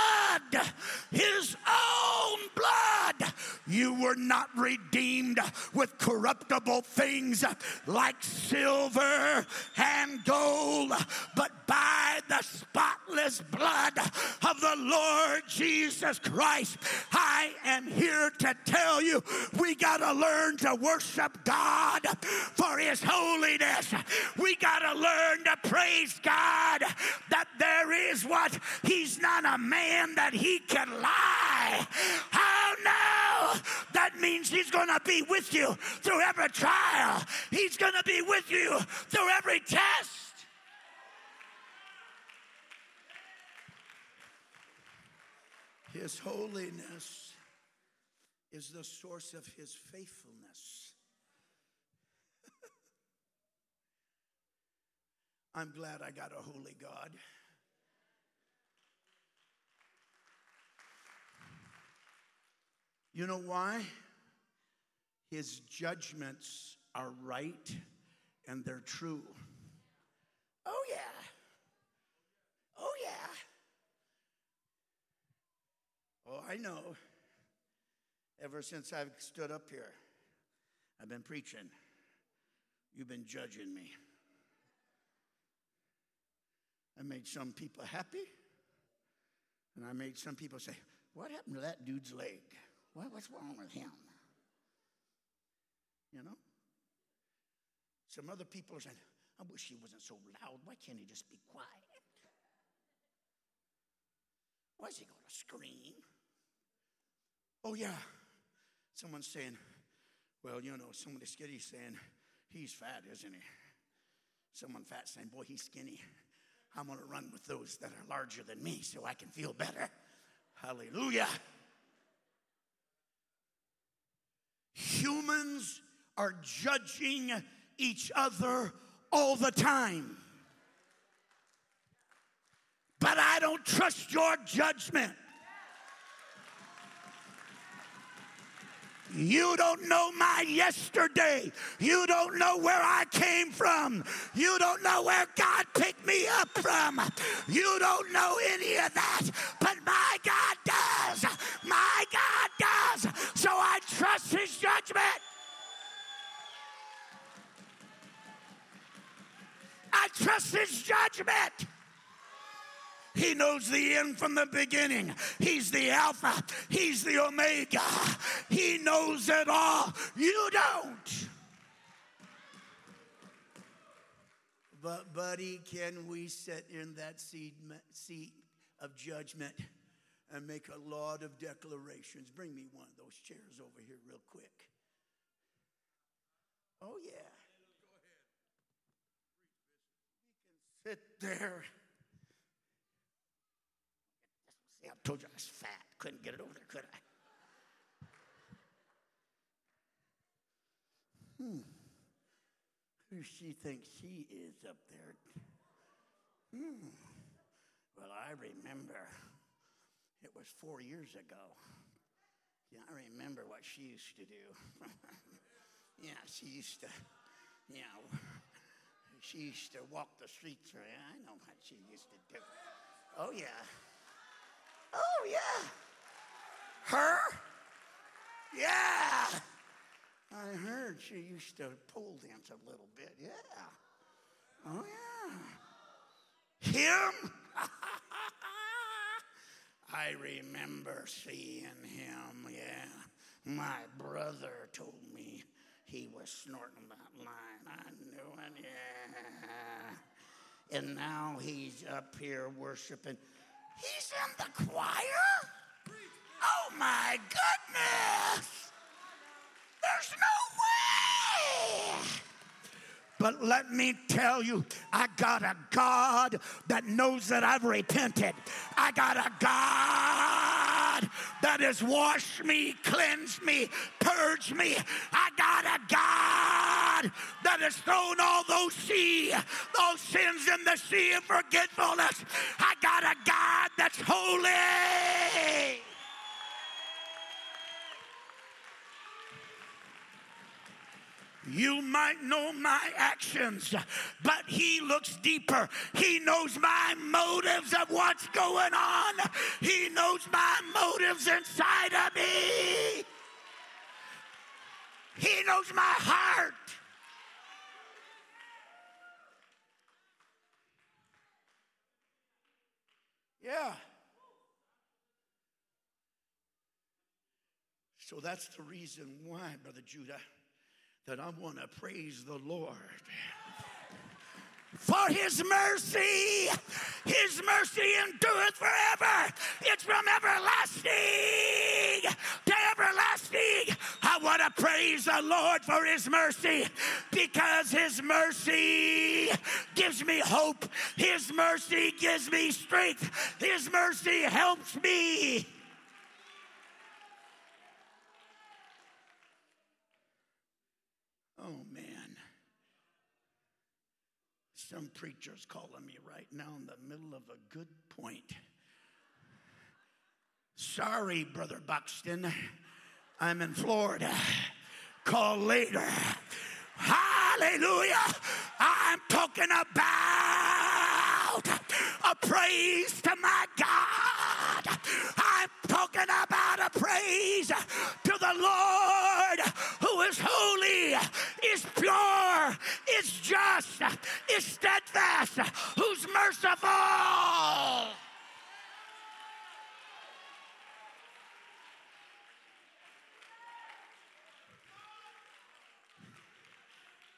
His own blood. You were not redeemed with corruptible things like silver and gold, but by the spotless blood of the Lord Jesus Christ. I am here to tell you, we got to learn to worship God for his holiness. We got to learn to praise God, that there is what? He's not a man that he can lie. Oh, no. That means he's going to be with you through every trial. He's going to be with you through every test. His holiness is the source of his faithfulness. I'm glad I got a holy God. You know why? His judgments are right and they're true. Oh, yeah. Oh, yeah. Oh, I know. Ever since I've stood up here, I've been preaching. You've been judging me. I made some people happy, and I made some people say, what happened to that dude's leg? What's wrong with him? You know? Some other people are saying, I wish he wasn't so loud. Why can't he just be quiet? Why is he going to scream? Oh, yeah. Someone's saying, well, you know, somebody's skinny saying, he's fat, isn't he? Someone fat saying, boy, he's skinny. I'm going to run with those that are larger than me so I can feel better. Hallelujah. Humans are judging each other all the time. But I don't trust your judgment. You don't know my yesterday. You don't know where I came from. You don't know where God picked me up from. You don't know any of that. But my God does. My God does. So I trust his judgment. I trust his judgment. He knows the end from the beginning. He's the Alpha. He's the Omega. He knows it all. You don't. But, buddy, can we sit in that seat of judgment and make a lot of declarations? Bring me one of those chairs over here real quick. Oh, yeah. We can sit there. See, I told you I was fat. Couldn't get it over there, could I? Who she thinks she is up there. Well, I remember. It was 4 years ago. Yeah, I remember what she used to do. Yeah, she used to, you know, she used to walk the streets. Right? I know what she used to do. Oh, yeah. Oh, yeah. Her? Yeah. I heard she used to pole dance a little bit. Yeah. Oh, yeah. Him? I remember seeing him, yeah. My brother told me he was snorting that line. I knew it, yeah. And now he's up here worshiping. He's in the choir? Oh, my goodness. There's no way. But let me tell you, I got a God that knows that I've repented. I got a God that has washed me, cleansed me, purged me. I got a God that has thrown all those sins in the sea of forgetfulness. I got a God that's holy. You might know my actions, but he looks deeper. He knows my motives of what's going on. He knows my motives inside of me. He knows my heart. Yeah. So that's the reason why, Brother Judah, that I want to praise the Lord for his mercy. His mercy endureth forever. It's from everlasting to everlasting. I want to praise the Lord for his mercy because his mercy gives me hope. His mercy gives me strength. His mercy helps me. Oh, man. Some preacher's calling me right now in the middle of a good point. Sorry, Brother Buxton. I'm in Florida. Call later. Hallelujah. I'm talking about a praise to my God. I'm talking about a praise to the Lord who is holy, is pure, is just, is steadfast, who's merciful.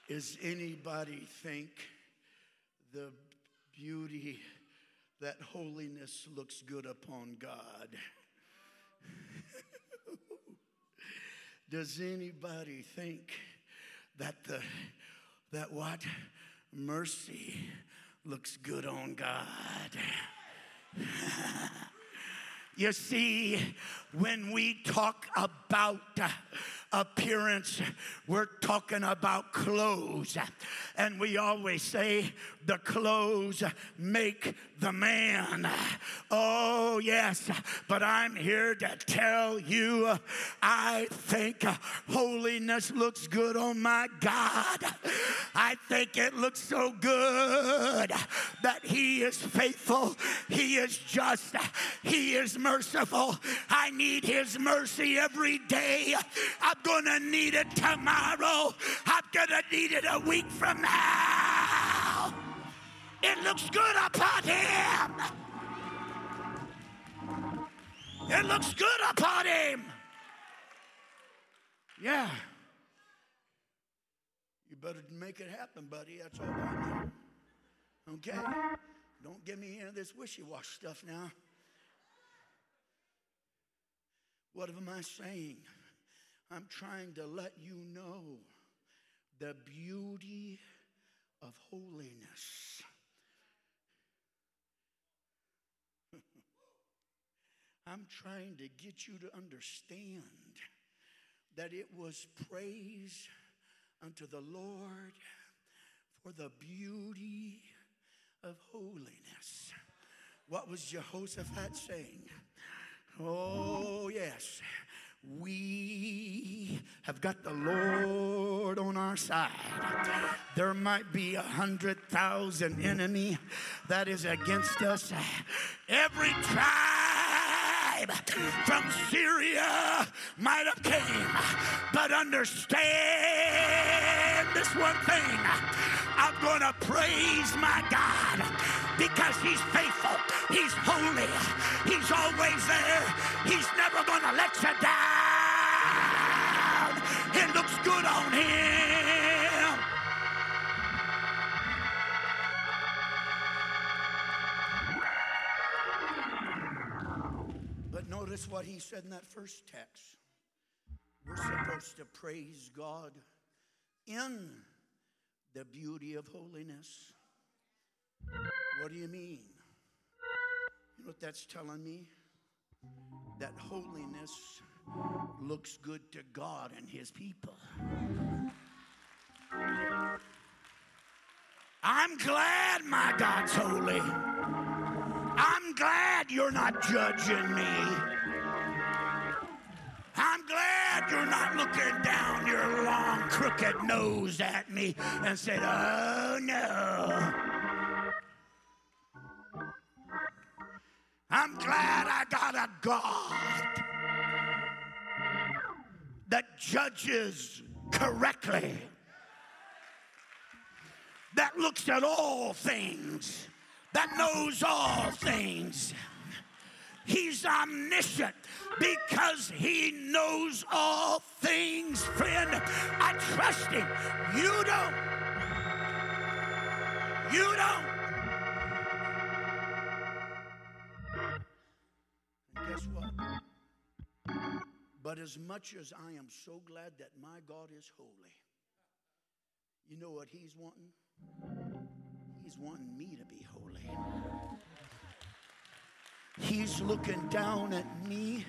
Does anybody think the beauty that holiness looks good upon God? Does anybody think that what? Mercy looks good on God? You see, when we talk about appearance, we're talking about clothes. And we always say the clothes make the man. Oh, yes. But I'm here to tell you, I think holiness looks good on my God. I think it looks so good that he is faithful. He is just. He is merciful. I need his mercy every day. I'm going to need it tomorrow. I'm going to need it a week from now. It looks good upon him. It looks good upon him. Yeah. You better make it happen, buddy. That's all I know. Okay? Don't give me any of this wishy-washy stuff now. What am I saying? I'm trying to let you know the beauty of holiness. I'm trying to get you to understand that it was praise unto the Lord for the beauty of holiness. What was Jehoshaphat saying? Oh, yes. We have got the Lord on our side. There might be 100,000 enemy that is against us. Every tribe from Syria might have came, but understand this one thing. I'm going to praise my God because he's faithful, he's holy, he's always there, he's never going to let you down. It looks good on him. But notice what he said in that first text. We're supposed to praise God in the beauty of holiness. What do you mean? You know what that's telling me? That holiness looks good to God and his people. I'm glad my God's holy. I'm glad you're not judging me. I'm glad you're not looking down your long, crooked nose at me and said, oh, no. I'm glad I got a God that judges correctly, that looks at all things, that knows all things. He's omniscient because he knows all things, friend. I trust him. You don't. You don't. Guess what? But as much as I am so glad that my God is holy, you know what he's wanting? He's wanting me to be holy. He's looking down at me,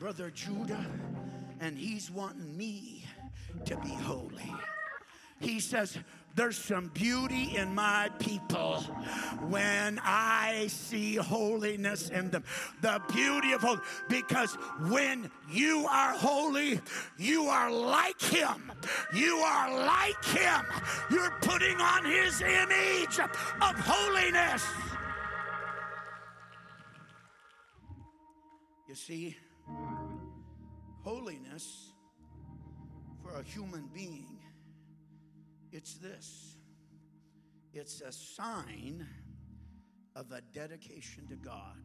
Brother Judah, and he's wanting me to be holy. He says, there's some beauty in my people when I see holiness in them. The beauty of holiness. Because when you are holy, you are like him. You are like him. You're putting on his image of holiness. You see, holiness for a human being, it's this. It's a sign of a dedication to God.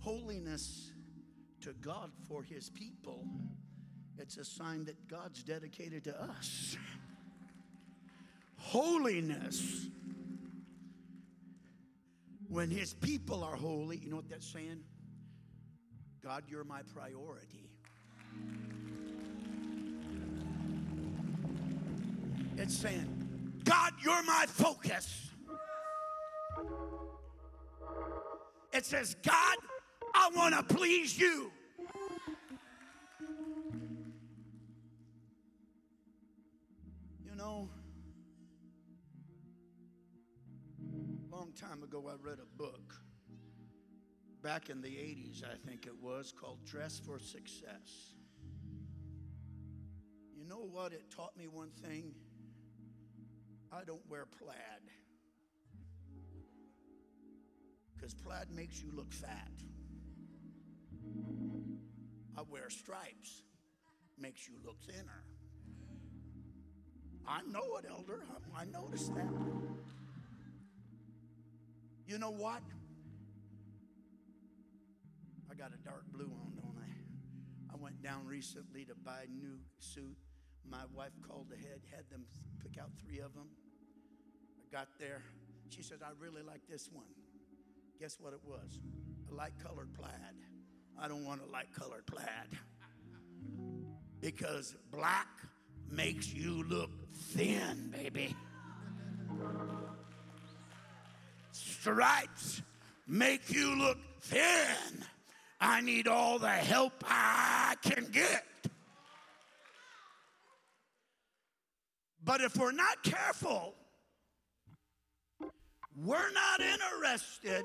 Holiness to God for his people, it's a sign that God's dedicated to us. Holiness. When his people are holy, you know what that's saying? God, you're my priority. It's saying, God, you're my focus. It says, God, I want to please you. You know, a long time ago I read a book, back in the 80s I think it was, called Dress for Success. You know what? It taught me one thing. I don't wear plaid. Because plaid makes you look fat. I wear stripes. Makes you look thinner. I know it, Elder. I noticed that. You know what? I got a dark blue on, don't I? I went down recently to buy a new suit. My wife called ahead, had them pick out 3 of them. I got there. She says, I really like this one. Guess what it was? I like colored plaid. I don't want to like colored plaid. Because black makes you look thin, baby. Stripes make you look thin. I need all the help I can get. But if we're not careful, we're not interested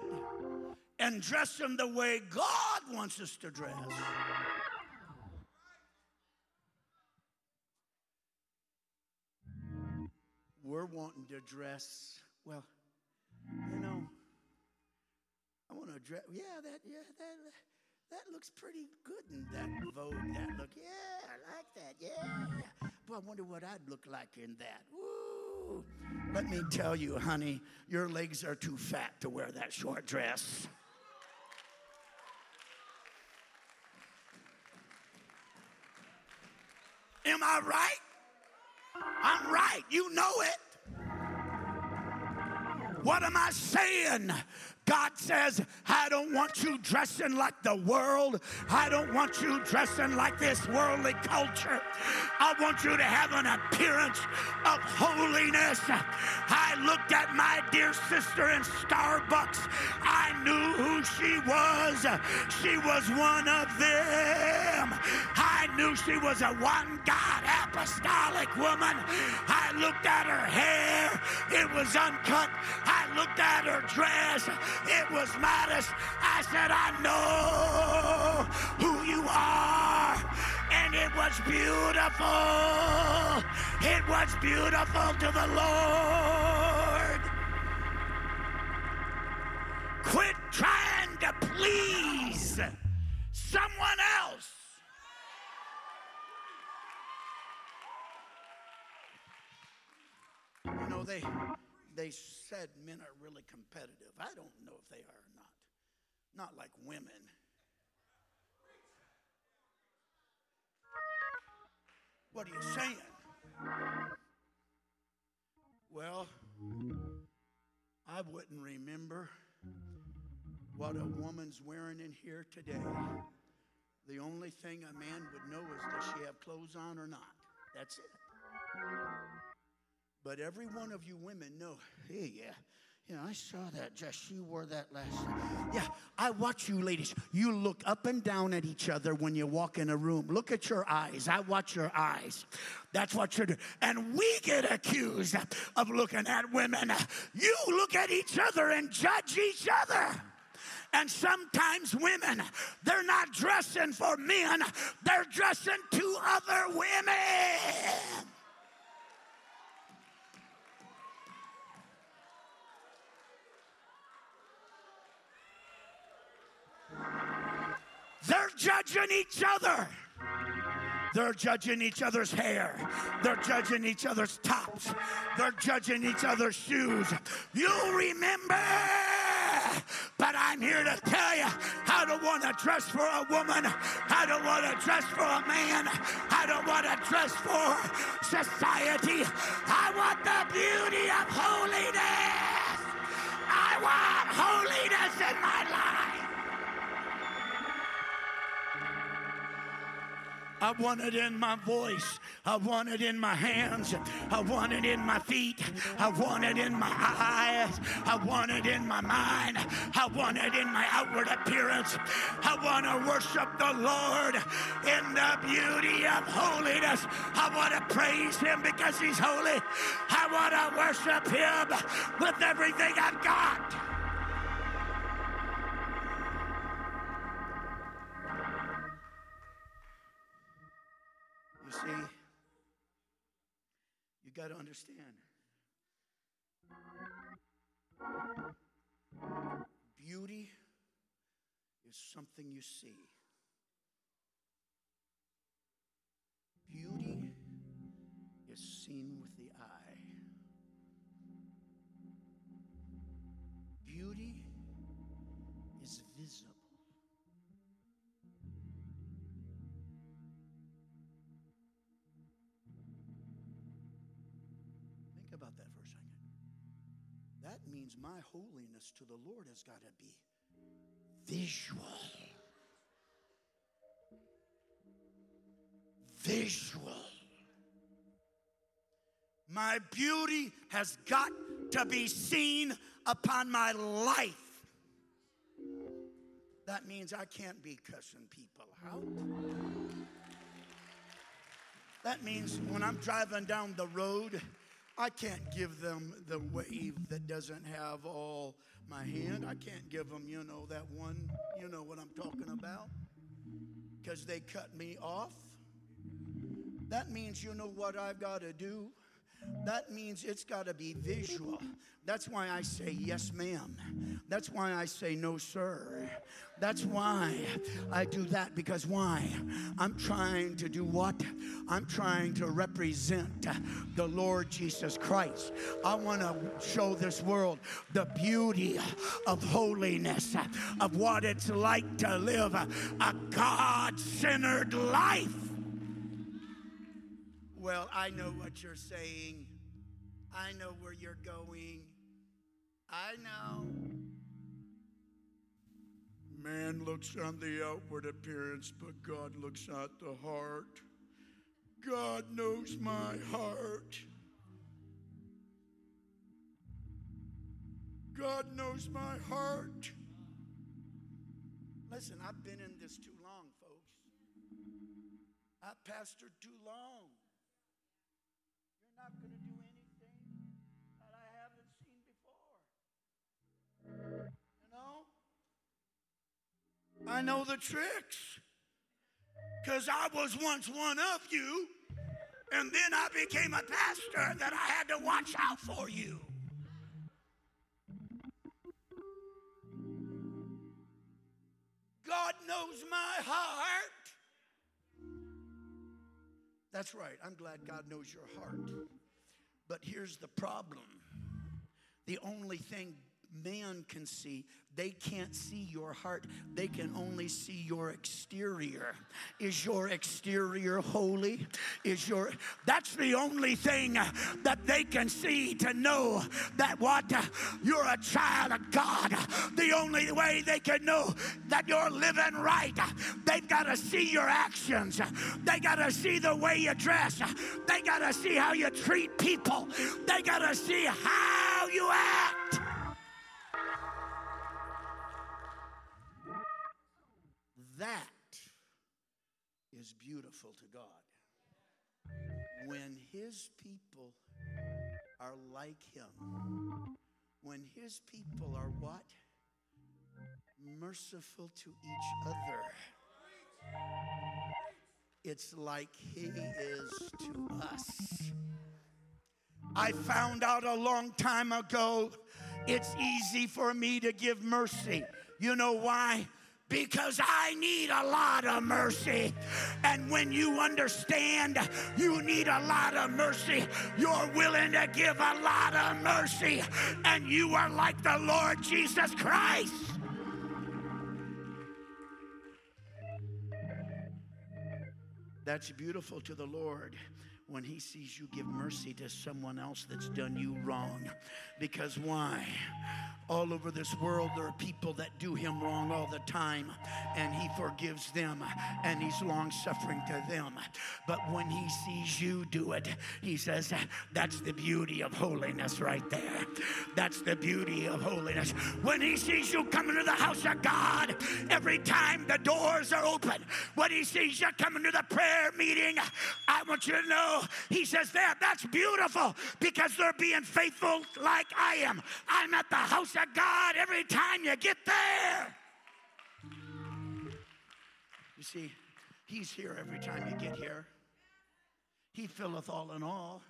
in dressing the way God wants us to dress. We're wanting to dress, well, you know, I want to dress, that looks pretty good in that Vogue, that look, I like that, But I wonder what I'd look like in that. Woo! Let me tell you, honey, your legs are too fat to wear that short dress. Am I right? I'm right. You know it. What am I saying? God says, I don't want you dressing like the world. I don't want you dressing like this worldly culture. I want you to have an appearance of holiness. I looked at my dear sister in Starbucks. I knew who she was. She was one of them. I knew she was a one God apostolic woman. I looked at her hair. It was uncut. I looked at her dress. It was modest. I said, I know who you are. And it was beautiful. It was beautiful to the Lord. Quit trying to please someone else. You know, they said men are really competitive. I don't know if they are or not. Not like women. What are you saying? Well, I wouldn't remember what a woman's wearing in here today. The only thing a man would know is does she have clothes on or not. That's it. But every one of you women know, I saw that dress. She wore that last night. Yeah, I watch you ladies. You look up and down at each other when you walk in a room. Look at your eyes. I watch your eyes. That's what you're doing. And we get accused of looking at women. You look at each other and judge each other. And sometimes women, they're not dressing for men. They're dressing to other women. They're judging each other. They're judging each other's hair. They're judging each other's tops. They're judging each other's shoes. You remember? But I'm here to tell you, I don't want to dress for a woman. I don't want to dress for a man. I don't want to dress for society. I want the beauty of holiness. I want holiness in my life. I want it in my voice. I want it in my hands. I want it in my feet. I want it in my eyes. I want it in my mind. I want it in my outward appearance. I want to worship the Lord in the beauty of holiness. I want to praise Him because He's holy. I want to worship Him with everything I've got. You see, you got to understand. Beauty is something you see. Beauty is seen with the eye. Beauty about that for a second. That means my holiness to the Lord has got to be visual. Visual. My beauty has got to be seen upon my life. That means I can't be cussing people out. That means when I'm driving down the road, I can't give them the wave that doesn't have all my hand. I can't give them, that one, what I'm talking about, because they cut me off. That means you know what I've got to do. That means it's got to be visual. That's why I say yes, ma'am. That's why I say no, sir. That's why I do that, because why? I'm trying to do what? I'm trying to represent the Lord Jesus Christ. I want to show this world the beauty of holiness, of what it's like to live a God-centered life. Well, I know what you're saying. I know where you're going. I know. Man looks on the outward appearance, but God looks at the heart. God knows my heart. God knows my heart. Listen, I've been in this too long, folks. I pastored too long. Not going to do anything that I haven't seen before. I know the tricks, because I was once one of you, and then I became a pastor that I had to watch out for you. God knows my heart. That's right. I'm glad God knows your heart. But here's the problem. The only thing man can see, they can't see your heart. They can only see your exterior. Is your exterior holy? That's the only thing that they can see to know that what? You're a child of God. The only way they can know that you're living right, they've got to see your actions. They got to see the way you dress. They got to see how you treat people. They got to see how you act. That is beautiful to God. When his people are like him, when his people are what? Merciful to each other. It's like he is to us. I found out a long time ago, it's easy for me to give mercy. You know why? Because I need a lot of mercy. And when you understand you need a lot of mercy, you're willing to give a lot of mercy. And you are like the Lord Jesus Christ. That's beautiful to the Lord when he sees you give mercy to someone else that's done you wrong. Because why? All over this world, there are people that do him wrong all the time, and he forgives them, and he's long-suffering to them. But when he sees you do it, he says, that's the beauty of holiness right there. That's the beauty of holiness. When he sees you coming to the house of God, every time the doors are open, when he sees you coming to the prayer meeting, I want you to know, he says, that's beautiful, because they're being faithful like I am. I'm at the house of God every time you get there. You see, he's here every time you get here. He filleth all in all.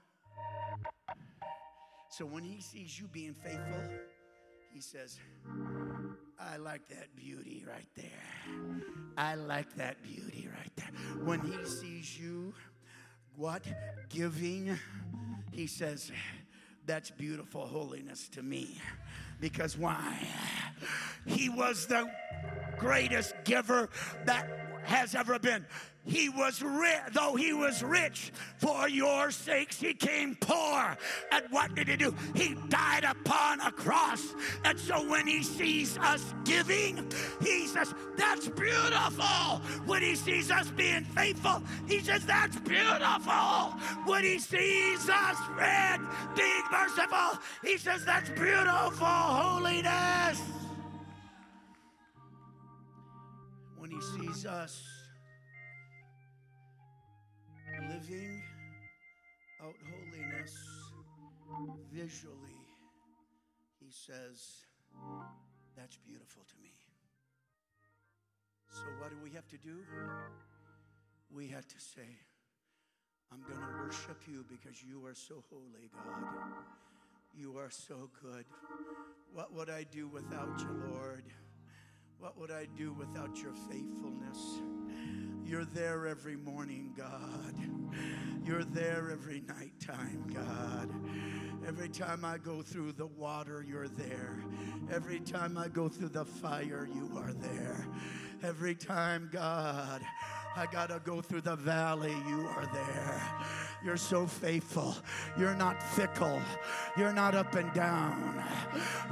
So when he sees you being faithful, he says, I like that beauty right there. I like that beauty right there. When he sees you what? Giving. He says, that's beautiful holiness to me. Because why? He was the greatest giver that has ever been. He was rich, though he was rich, for your sakes he came poor. And what did he do? He died upon a cross. And so when he sees us giving, he says, that's beautiful. When he sees us being faithful, he says, that's beautiful. When he sees us being merciful, he says, that's beautiful holiness. When he sees us living out holiness visually, he says, that's beautiful to me. So what do we have to do? We have to say, I'm going to worship you because you are so holy, God. You are so good. What would I do without you, Lord? What would I do without your faithfulness? You're there every morning, God. You're there every nighttime, God. Every time I go through the water, you're there. Every time I go through the fire, you are there. Every time, God, I gotta go through the valley, you are there. You're so faithful. You're not fickle. You're not up and down.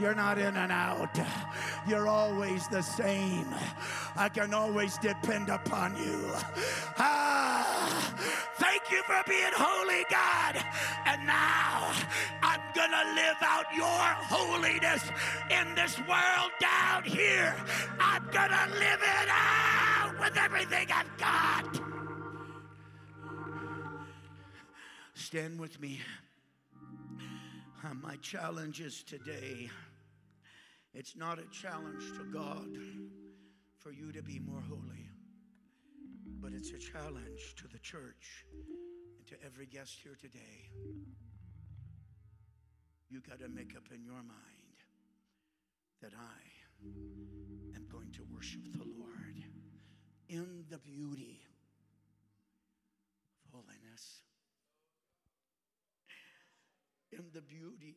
You're not in and out. You're always the same. I can always depend upon you. Thank you for being holy, God. And now I'm gonna live out your holiness in this world down here. I'm gonna live it out with everything I've got. Stand with me. My challenge is today, it's not a challenge to God for you to be more holy, but it's a challenge to the church and to every guest here today. You got to make up in your mind that I am going to worship the Lord in the beauty of holiness, in the beauty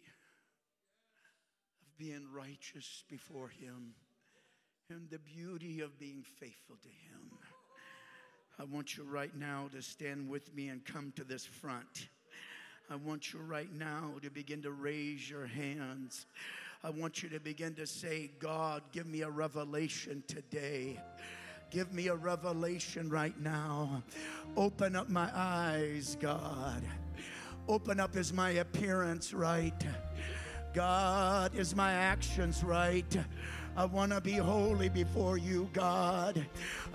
of being righteous before him, in the beauty of being faithful to him. I want you right now to stand with me and come to this front. I want you right now to begin to raise your hands. I want you to begin to say, God, give me a revelation today. Give me a revelation right now. Open up my eyes, God. Open up, is my appearance right? God, is my actions right? I want to be holy before you, God.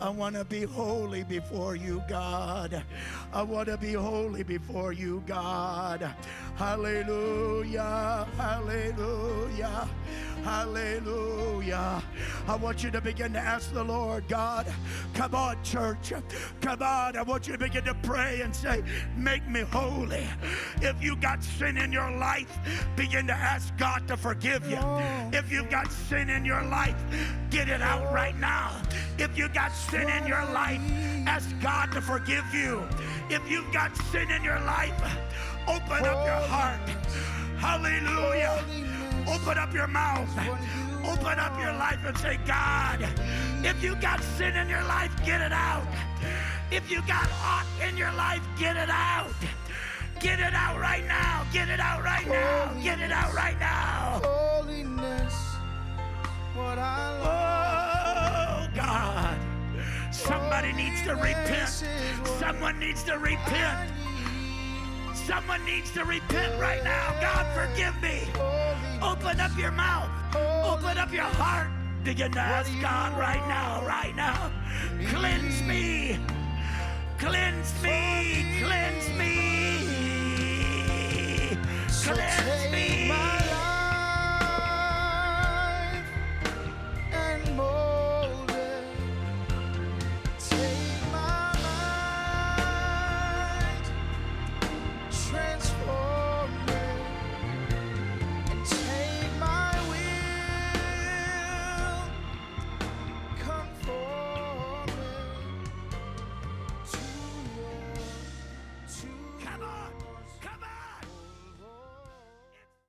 I want to be holy before you, God. I want to be holy before you, God. Hallelujah, hallelujah, hallelujah. I want you to begin to ask the Lord, God, come on, church. Come on. I want you to begin to pray and say, make me holy. If you got sin in your life, begin to ask God to forgive you. If you've got sin in your life, get it out right now. If you got sin in your life, ask God to forgive you. If you've got sin in your life, open up your heart. Hallelujah. Open up your mouth. Open up your life and say, God, if you got sin in your life, get it out. If you got aught in your life, get it out. Get it out right now. Get it out right now. Get it out right now. Holiness, what I love. Oh, God. Somebody needs to repent. Someone needs to repent. Someone needs to repent right now. God, forgive me. Open up your mouth. Open up your heart. Begin to ask God right now, right now. Clean